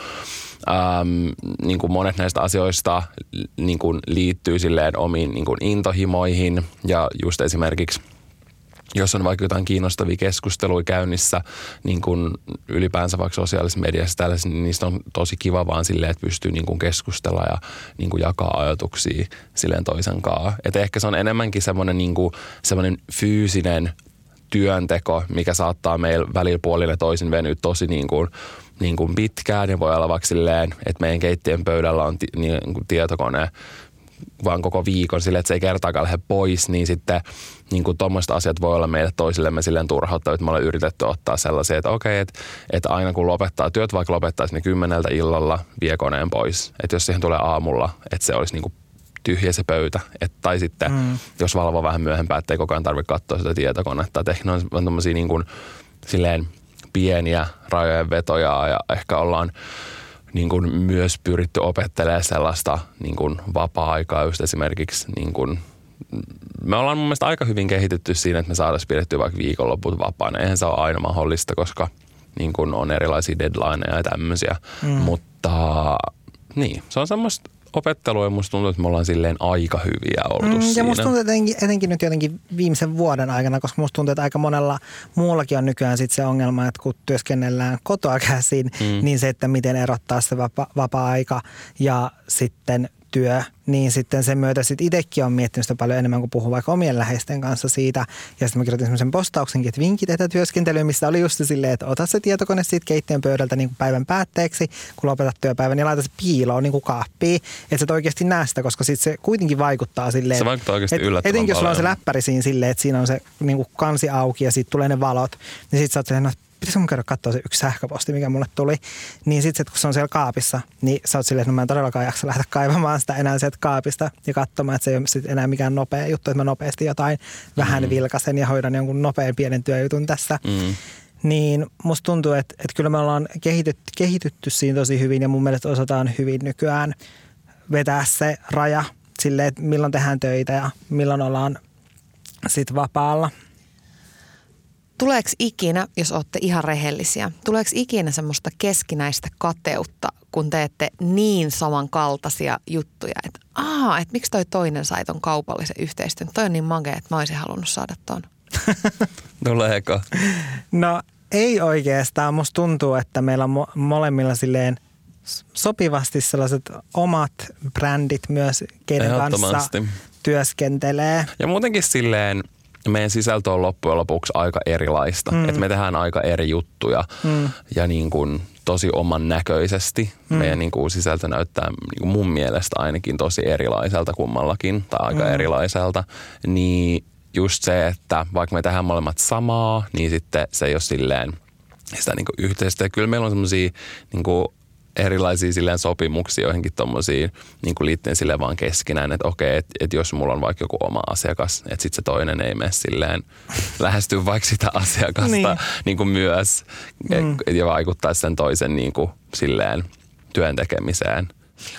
äm, niin kuin monet näistä asioista niin kuin liittyy silleen omiin niin kuin intohimoihin ja just esimerkiksi jos on vaikka jotain kiinnostavia keskusteluja käynnissä, niin kuin ylipäänsä vaikka sosiaalisessa mediassa tällaisessa, niin niistä on tosi kiva vaan silleen, että pystyy niin kuin keskustella ja niin kuin jakaa ajatuksia silleen toisen kanssa. Et ehkä se on enemmänkin semmoinen niin kuin semmoinen fyysinen työnteko, mikä saattaa meillä välillä puolille toisin venyä tosi niin kuin, niin kuin pitkään. Ja voi olla vaikka silleen, että meidän keittiön pöydällä on t- niin kuin tietokone vaan koko viikon silleen, että se ei kertaakaan lähde pois, niin sitten niin kuin tommoiset asiat voi olla meille toisillemme silleen turhauttavia, että me ollaan yritetty ottaa sellaisia, että okei, että, että aina kun lopettaa työt, vaikka lopettaisi ne kymmeneltä illalla, vie koneen pois. Että jos siihen tulee aamulla, että se olisi niin kuin tyhjä se pöytä. Et, tai sitten, mm. jos valvoo vähän myöhempään, ettei koko ajan tarvitse katsoa sitä tietokonetta. Et ehkä ne on tommosia niin kuin, silleen pieniä rajojen vetoja ja ehkä ollaan niin kuin, myös pyritty opettelemaan sellaista niin kuin, vapaa-aikaa just esimerkiksi. Niin kuin, me ollaan mun mielestä aika hyvin kehitetty siinä, että me saadaan pidettyä vaikka viikonloput vapaana. Eihän se ole aina mahdollista, koska niin kuin, on erilaisia deadlineja ja tämmöisiä. Mm. Mutta niin, se on semmoista opettelu ja musta tuntuu, että me ollaan silleen aika hyviä oltu mm, siinä. Ja musta tuntuu etenkin, etenkin nyt jotenkin viimeisen vuoden aikana, koska musta tuntuu, että aika monella muullakin on nykyään sit se ongelma, että kun työskennellään kotoa käsin, mm. niin se, että miten erottaa se vapa- vapaa-aika ja sitten työ, niin sitten sen myötä sit itsekin on miettinyt sitä paljon enemmän, kuin puhuu vaikka omien läheisten kanssa siitä. Ja sitten mä kirjoitin semmoisen postauksenkin, että vinkit etätyöskentelyyn, missä oli just silleen, että ota se tietokone siitä keittiön pöydältä niin kuin päivän päätteeksi, kun lopetat työpäivän, niin laita se piiloon niin kuin kaappiin, että sä et oikeasti näe sitä, koska sit se kuitenkin vaikuttaa silleen. Se vaikuttaa oikeasti yllättävän paljon. Etenkin jos sulla on se läppäri siinä silleen, että siinä on se niin kuin kansi auki ja siitä tulee ne valot, niin sit sä oot silleen, pitäisikö mun käydä katsoa se yksi sähköposti, mikä mulle tuli, niin sitten kun se on siellä kaapissa, niin sä oot silleen, että no mä en todellakaan jaksa lähteä kaivamaan sitä enää sieltä kaapista ja katsomaan, että se ei ole sit enää mikään nopea juttu, että mä nopeasti jotain mm. vähän vilkasen ja hoidan jonkun nopean pienen työjutun tässä. Mm. Niin musta tuntuu, että, että kyllä me ollaan kehitytty, kehitytty siinä tosi hyvin ja mun mielestä osataan hyvin nykyään vetää se raja silleen, että milloin tehdään töitä ja milloin ollaan sitten vapaalla. Tuleeko ikinä, jos olette ihan rehellisiä, tuleeko ikinä semmoista keskinäistä kateutta, kun teette niin samankaltaisia juttuja, että aah, että miksi toi toinen sai ton kaupallisen yhteistyön? Toi on niin makea, että mä olisin halunnut saada ton. Tuleeko? No ei oikeastaan. Musta tuntuu, että meillä on molemmilla silleen sopivasti sellaiset omat brändit myös, keiden kanssa työskentelee. Ja muutenkin silleen... Meidän sisältö on loppujen lopuksi aika erilaista, mm. että me tehdään aika eri juttuja mm. ja niin kuin tosi oman näköisesti. Mm. Meidän niin kuin sisältö näyttää niin kuin mun mielestä ainakin tosi erilaiselta kummallakin tai aika mm. erilaiselta. Niin just se, että vaikka me tehdään molemmat samaa, niin sitten se ei ole silleen sitä niin kuin yhteistä. Kyllä meillä on semmoisia... Niin erilaisia silleen sopimuksia joihinkin tommosiin niin kuin liittyen silleen vaan keskinään, että okei, että et jos mulla on vaikka joku oma asiakas, että sit se toinen ei mene silleen lähestyä vaikka sitä asiakasta niin. Niin kuin myös mm. ja vaikuttaa sen toisen niin kuin silleen työn tekemiseen.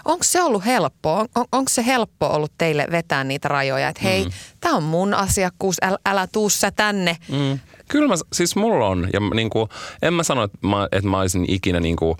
Onko se ollut helppoa? On, onko se helppoa ollut teille vetää niitä rajoja, että hei, mm. tää on mun asiakkuus, äl, älä tuu sä tänne? Mm. Kyllä mä, siis mulla on. Ja niin kuin, en mä sano, että mä, että mä olisin ikinä niin kuin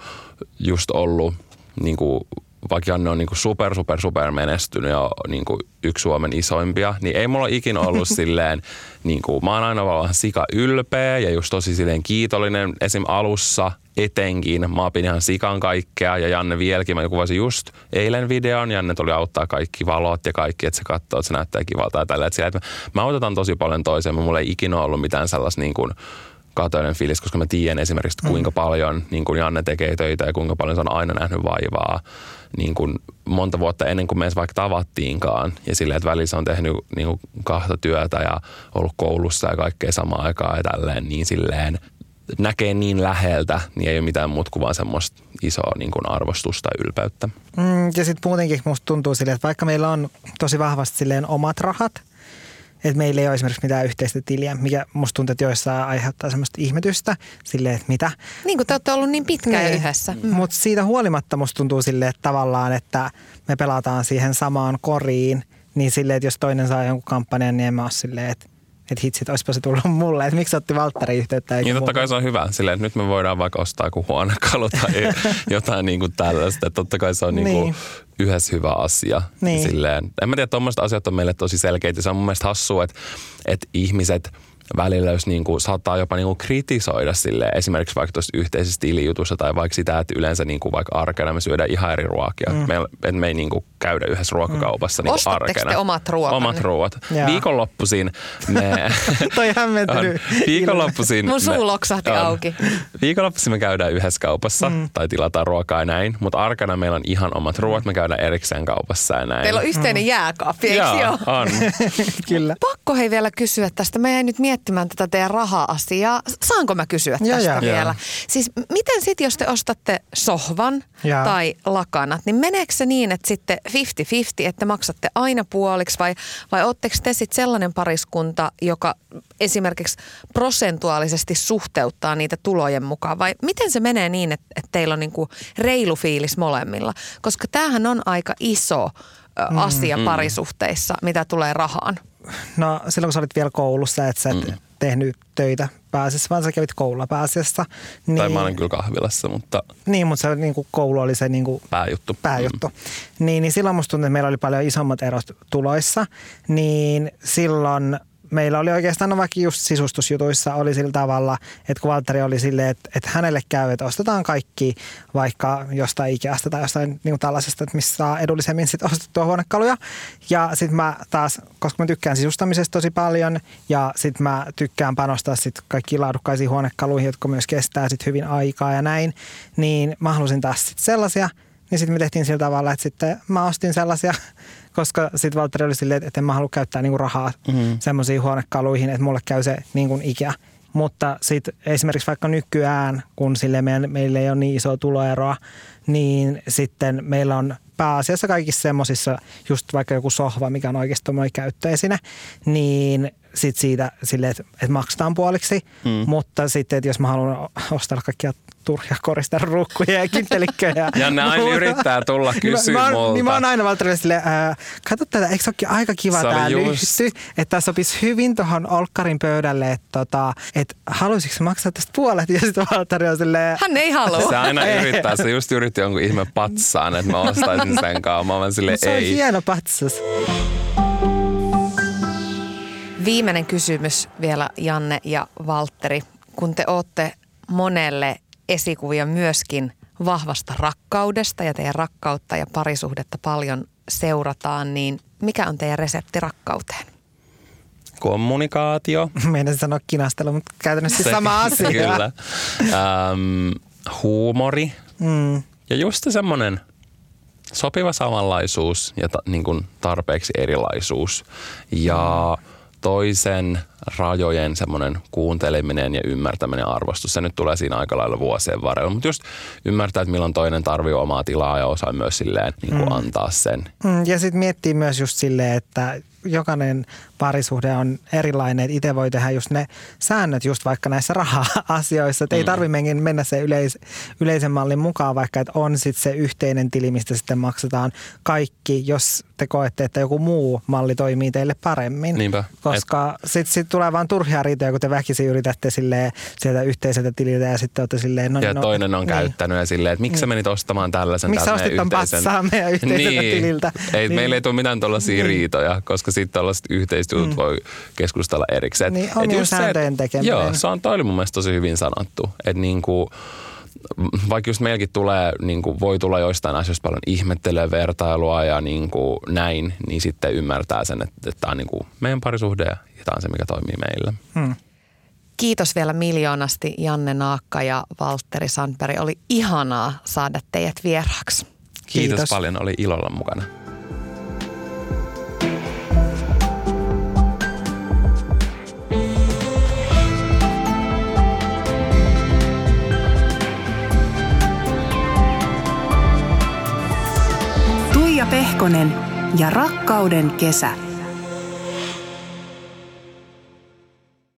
just ollut, niin kuin, vaikka Janne on niin kuin super, super, super menestynyt ja niin kuin yksi Suomen isoimpia, niin ei mulla ikinä ollut silleen, niin kuin, mä oon aina vaan sika ylpeä ja just tosi silleen kiitollinen. Esim. Alussa etenkin mä opin ihan sikan kaikkea ja Janne vieläkin. Mä kuvasin just eilen videon, Janne tuli auttaa kaikki valot ja kaikki, että se katsoo, että se näyttää kivalta ja tällä. Mä, mä autetaan tosi paljon toisemme, mulla ei ikinä ollut mitään sellaista niin kuin katoinen fiilis, koska mä tiedän esimerkiksi, kuinka paljon niin kuin Janne tekee töitä ja kuinka paljon se on aina nähnyt vaivaa niin kuin monta vuotta ennen kuin me edes vaikka tavattiinkaan. Ja silleen, että välissä on tehnyt niin kuin kahta työtä ja ollut koulussa ja kaikkea samaan aikaan ja tälleen, niin silleen näkee niin läheltä, niin ei ole mitään muuta kuin vaan semmoista isoa niin kuin arvostusta ja ylpeyttä. Mm, ja sitten muutenkin musta tuntuu silleen, että vaikka meillä on tosi vahvasti silleen omat rahat, että meillä ei ole esimerkiksi mitään yhteistä tiliä, mikä musta tuntuu, että joissain aiheuttaa semmoista ihmetystä, silleen, että mitä. Niin kuin te olette ollut niin pitkään niin, yhdessä. Mm. Mutta siitä huolimatta musta tuntuu silleen, että tavallaan, että me pelataan siihen samaan koriin, niin silleen, että jos toinen saa jonkun kampanjan, niin en mä ole silleen, että että hitsit, olisipa se tullut mulle, että miksi otti Valtteri yhteyttä? Niin totta kai se on hyvä, silleen, että nyt me voidaan vaikka ostaa joku huonekalu tai jotain niin kuin tällaista. Että totta kai se on niin. Niin kuin yhdessä hyvä asia. Niin. Silleen. En mä tiedä, tuommoiset asiat on meille tosi selkeitä. Se on mun mielestä hassua, että, että ihmiset välillä, jos niin kuin, saattaa jopa niin kuin kritisoida silleen, esimerkiksi vaikka tuosta yhteisestä tilijutusta tai vaikka sitä, että yleensä niin kuin, vaikka arkena me syödään ihan eri ruokia. Mm. Me, että me ei niin kuin, käydä yhdessä ruokakaupassa mm. niin kuin arkena. Ostatteko te omat ruokat? Omat ruoat. Jaa. Viikonloppuisin me... Toi hämmentynyt. Viikonloppuisin... Mun suu loksahti on, auki. Viikonloppuisin me käydään yhdessä kaupassa mm. tai tilataan ruokaa ja näin, mutta arkena meillä on ihan omat ruoat. Me käydään erikseen kaupassa ja näin. Teillä on yhteinen mm. jääkaappi, eikö joo? On. Kyllä. Pakko hei vielä kysyä tästä. Mä jäin nyt miettimään. miettimään tätä teidän raha-asiaa. Saanko mä kysyä tästä ja, ja, vielä? Ja. Siis miten sitten, jos te ostatte sohvan ja. tai lakanat, niin meneekö se niin, että sitten viisikymmentä viisikymmentä, että maksatte aina puoliksi vai, vai ootteko te sitten sellainen pariskunta, joka esimerkiksi prosentuaalisesti suhteuttaa niitä tulojen mukaan? Vai miten se menee niin, että, että teillä on niinku reilu fiilis molemmilla? Koska tämähän on aika iso mm, asia mm. parisuhteissa, mitä tulee rahaan. No silloin kun sä olit vielä koulussa, että sä et mm. tehnyt töitä pääasiassa, vaan sä kävit koululla pääasiassa. Niin... Tai mä olin kyllä kahvilassa, mutta... Niin, mutta se, niin kuin, koulu oli se niin kuin... pääjuttu. pääjuttu. Mm. Niin, niin silloin musta tuntuu, että meillä oli paljon isommat erot tuloissa, niin silloin meillä oli oikeastaan vaikka just sisustusjutuissa oli sillä tavalla, että kun Valtteri oli silleen, että, että hänelle käy, että ostetaan kaikki vaikka jostain Ikeasta tai jostain niin tällaisesta, että missä saa edullisemmin sitten ostettua huonekaluja. Ja sitten mä taas, koska mä tykkään sisustamisesta tosi paljon ja sitten mä tykkään panostaa sitten kaikkiin laadukkaisiin huonekaluihin, jotka myös kestää sitten hyvin aikaa ja näin, niin mä halusin taas sitten sellaisia. Niin sitten me tehtiin sillä tavalla, että sitten mä ostin sellaisia, koska sitten Valtteri oli silleen, että en mä halua käyttää niinku rahaa mm-hmm. semmoisiin huonekaluihin, että mulle käy se niinku Ikea. Mutta sitten esimerkiksi vaikka nykyään, kun sille meidän, meillä ei ole niin isoa tuloeroa, niin sitten meillä on pääasiassa kaikissa semmoisissa, just vaikka joku sohva, mikä on oikeasti tommoinen käyttöesine, niin sitten siitä silleen, että, että maksetaan puoliksi. Mm. Mutta sitten, että jos mä haluan ostella kaikkia turhia koristeluruukkuja ja kintelikköjä. Janne aina yrittää tulla kysyä multa. Niin mä oon aina Valtterille silleen, äh, katso tätä, eikö se olekin aika kiva tää lyhty? Että sopisi hyvin tuohon olkkarin pöydälle, että tota, et, haluaisitko maksaa tästä puolet? Ja sitten Valtteri on silleen... Hän ei halua. Se aina yrittää, se just yritti jonkun ihme patsaan, että mä ostaisin sen kanssa. Mä oon silleen, ei. Se on hieno patsas. Viimeinen kysymys vielä, Janne ja Valtteri. Kun te ootte monelle esikuvia myöskin vahvasta rakkaudesta ja teidän rakkautta ja parisuhdetta paljon seurataan, niin mikä on teidän resepti rakkauteen? Kommunikaatio. Meidän sanoa kinastelu, mutta käytännössä se, sama asia. Kyllä. Ähm, huumori mm. ja just semmoinen sopiva samanlaisuus ja ta, niin kuin tarpeeksi erilaisuus ja toisen rajojen semmoinen kuunteleminen ja ymmärtäminen ja arvostus, se nyt tulee siinä aika lailla vuosien varrella. Mutta just ymmärtää, että milloin toinen tarvii omaa tilaa ja osaa myös silleen niin kuin mm. antaa sen. Mm. Ja sitten miettii myös just silleen, että jokainen parisuhde on erilainen, että itse voi tehdä just ne säännöt just vaikka näissä raha-asioissa. Että mm. ei tarvitse mennä se yleis- yleisen mallin mukaan, vaikka että on sitten se yhteinen tili, mistä sitten maksetaan kaikki, jos te koette, että joku muu malli toimii teille paremmin. Niinpä. Koska Et... sitten sit tulee vaan turhia riitoja, kun te väkisin yritätte silleen sieltä yhteiseltä tililtä ja sitten olette silleen... No, ja no, toinen on niin. käyttänyt ja silleen, että miksi sä menit ostamaan tällaisen Miks täältä meidän yhteisen... Miksi sä ostit ton meidän yhteiseltä niin. tililtä? Ei, niin. Meillä ei tule mitään tuollaisia niin. riitoja, koska sitten tällaiset yhteistyöt mm. voi keskustella erikseen. Niin, omien sääntöjen tekeminen. Joo, se on, toi oli mun mielestä tosi hyvin sanottu. Että niinku... Vaikka just meilläkin tulee, niin kuin voi tulla joistain asioista paljon ihmettelyä, vertailua ja niin kuin näin, niin sitten ymmärtää sen, että, että tämä on niin kuin meidän parisuhde ja tämä on se, mikä toimii meillä. Hmm. Kiitos vielä miljoonasti Janne Naakka ja Valtteri Sandberg. Oli ihanaa saada teidät vieraaksi. Kiitos, Kiitos paljon, oli ilolla mukana. Pehkonen ja Rakkauden kesä.